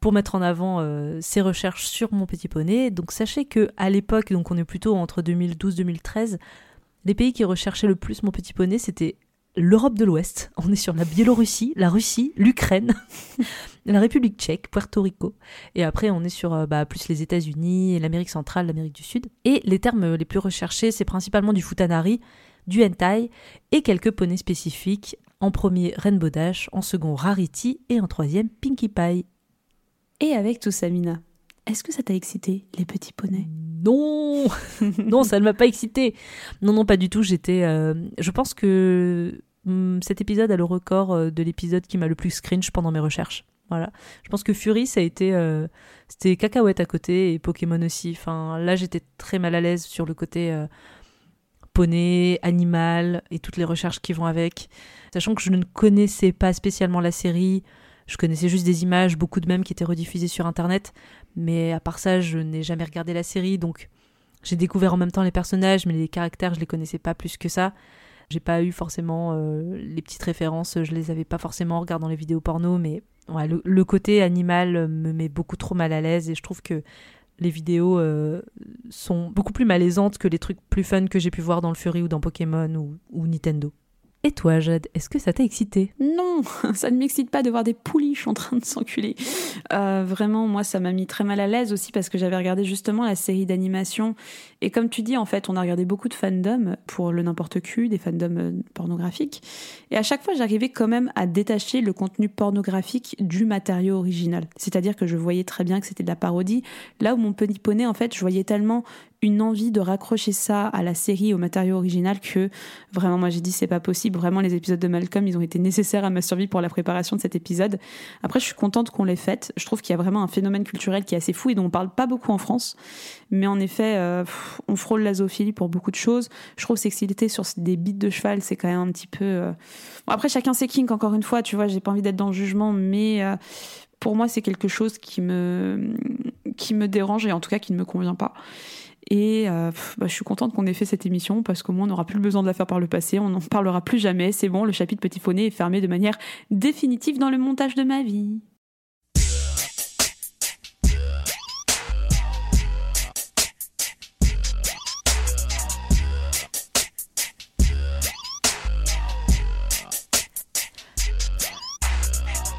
pour mettre en avant euh, ses recherches sur Mon Petit Poney. Donc sachez qu'à l'époque, donc on est plutôt entre deux mille douze deux mille treize, les pays qui recherchaient le plus Mon Petit Poney, c'était l'Europe de l'Ouest. On est sur la Biélorussie, la Russie, l'Ukraine, la République tchèque, Puerto Rico. Et après, on est sur bah, plus les États-Unis, l'Amérique centrale, l'Amérique du Sud. Et les termes les plus recherchés, c'est principalement du futanari, du hentai et quelques poneys spécifiques. En premier, Rainbow Dash, en second, Rarity et en troisième, Pinkie Pie. Et avec tout ça, Mina, est-ce que ça t'a excité, les petits poneys ? Non, non, ça ne m'a pas excitée. Non, non, pas du tout. J'étais, euh, je pense que hum, cet épisode a le record de l'épisode qui m'a le plus cringe pendant mes recherches. Voilà. Je pense que Fury, ça a été, euh, c'était cacahuète à côté, et Pokémon aussi. Enfin, là, j'étais très mal à l'aise sur le côté euh, poney, animal et toutes les recherches qui vont avec. Sachant que je ne connaissais pas spécialement la série. Je connaissais juste des images, beaucoup de mèmes qui étaient rediffusés sur Internet. Mais à part ça, je n'ai jamais regardé la série. Donc, j'ai découvert en même temps les personnages, mais les caractères, je ne les connaissais pas plus que ça. J'ai pas eu forcément euh, les petites références. Je les avais pas forcément en regardant les vidéos porno. Mais ouais, le, le côté animal me met beaucoup trop mal à l'aise. Et je trouve que les vidéos euh, sont beaucoup plus malaisantes que les trucs plus fun que j'ai pu voir dans le Fury ou dans Pokémon ou, ou Nintendo. Et toi, Jade, est-ce que ça t'a excité ? Non, ça ne m'excite pas de voir des pouliches en train de s'enculer. Euh, vraiment, moi, ça m'a mis très mal à l'aise aussi parce que j'avais regardé justement la série d'animation. Et comme tu dis, en fait, on a regardé beaucoup de fandoms pour le N'importe Cul, des fandoms pornographiques. Et à chaque fois, j'arrivais quand même à détacher le contenu pornographique du matériau original. C'est-à-dire que je voyais très bien que c'était de la parodie. Là où mon Pony Poney, en fait, je voyais tellement une envie de raccrocher ça à la série, au matériau original, que vraiment, moi j'ai dit c'est pas possible. Vraiment, les épisodes de Malcolm, ils ont été nécessaires à ma survie pour la préparation de cet épisode. Après, je suis contente qu'on l'ait faite. Je trouve qu'il y a vraiment un phénomène culturel qui est assez fou et dont on parle pas beaucoup en France. Mais en effet, euh, on frôle la zoophilie pour beaucoup de choses. Je trouve s'exciter sur des bites de cheval, c'est quand même un petit peu... Euh... Bon, après, chacun ses kinks, encore une fois, tu vois, j'ai pas envie d'être dans le jugement, mais... Euh... Pour moi, c'est quelque chose qui me, qui me dérange et en tout cas qui ne me convient pas. Et euh, bah, je suis contente qu'on ait fait cette émission parce qu'au moins on n'aura plus le besoin de la faire par le passé, on n'en parlera plus jamais. C'est bon, le chapitre Petit Poney est fermé de manière définitive dans le montage de ma vie.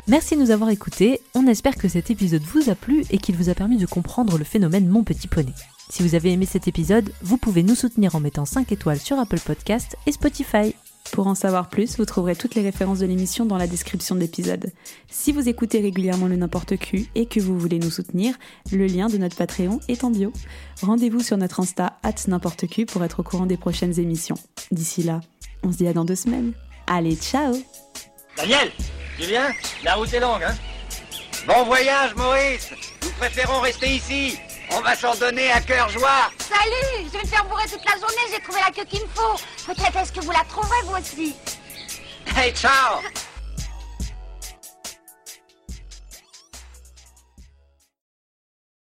Merci de nous avoir écoutés, on espère que cet épisode vous a plu et qu'il vous a permis de comprendre le phénomène Mon Petit Poney. Si vous avez aimé cet épisode, vous pouvez nous soutenir en mettant cinq étoiles sur Apple Podcasts et Spotify. Pour en savoir plus, vous trouverez toutes les références de l'émission dans la description de l'épisode. Si vous écoutez régulièrement le N'importe Cul et que vous voulez nous soutenir, le lien de notre Patreon est en bio. Rendez-vous sur notre Insta arobase n'importe cul pour être au courant des prochaines émissions. D'ici là, on se dit à dans deux semaines. Allez, ciao ! Daniel ! Tu viens ? La route est longue, hein ? Bon voyage, Maurice ! Nous préférons rester ici ! On va s'en donner à cœur joie ! Salut ! Je vais me faire bourrer toute la journée, j'ai trouvé la queue qu'il me faut ! Peut-être est-ce que vous la trouverez, vous aussi ! Hey, ciao !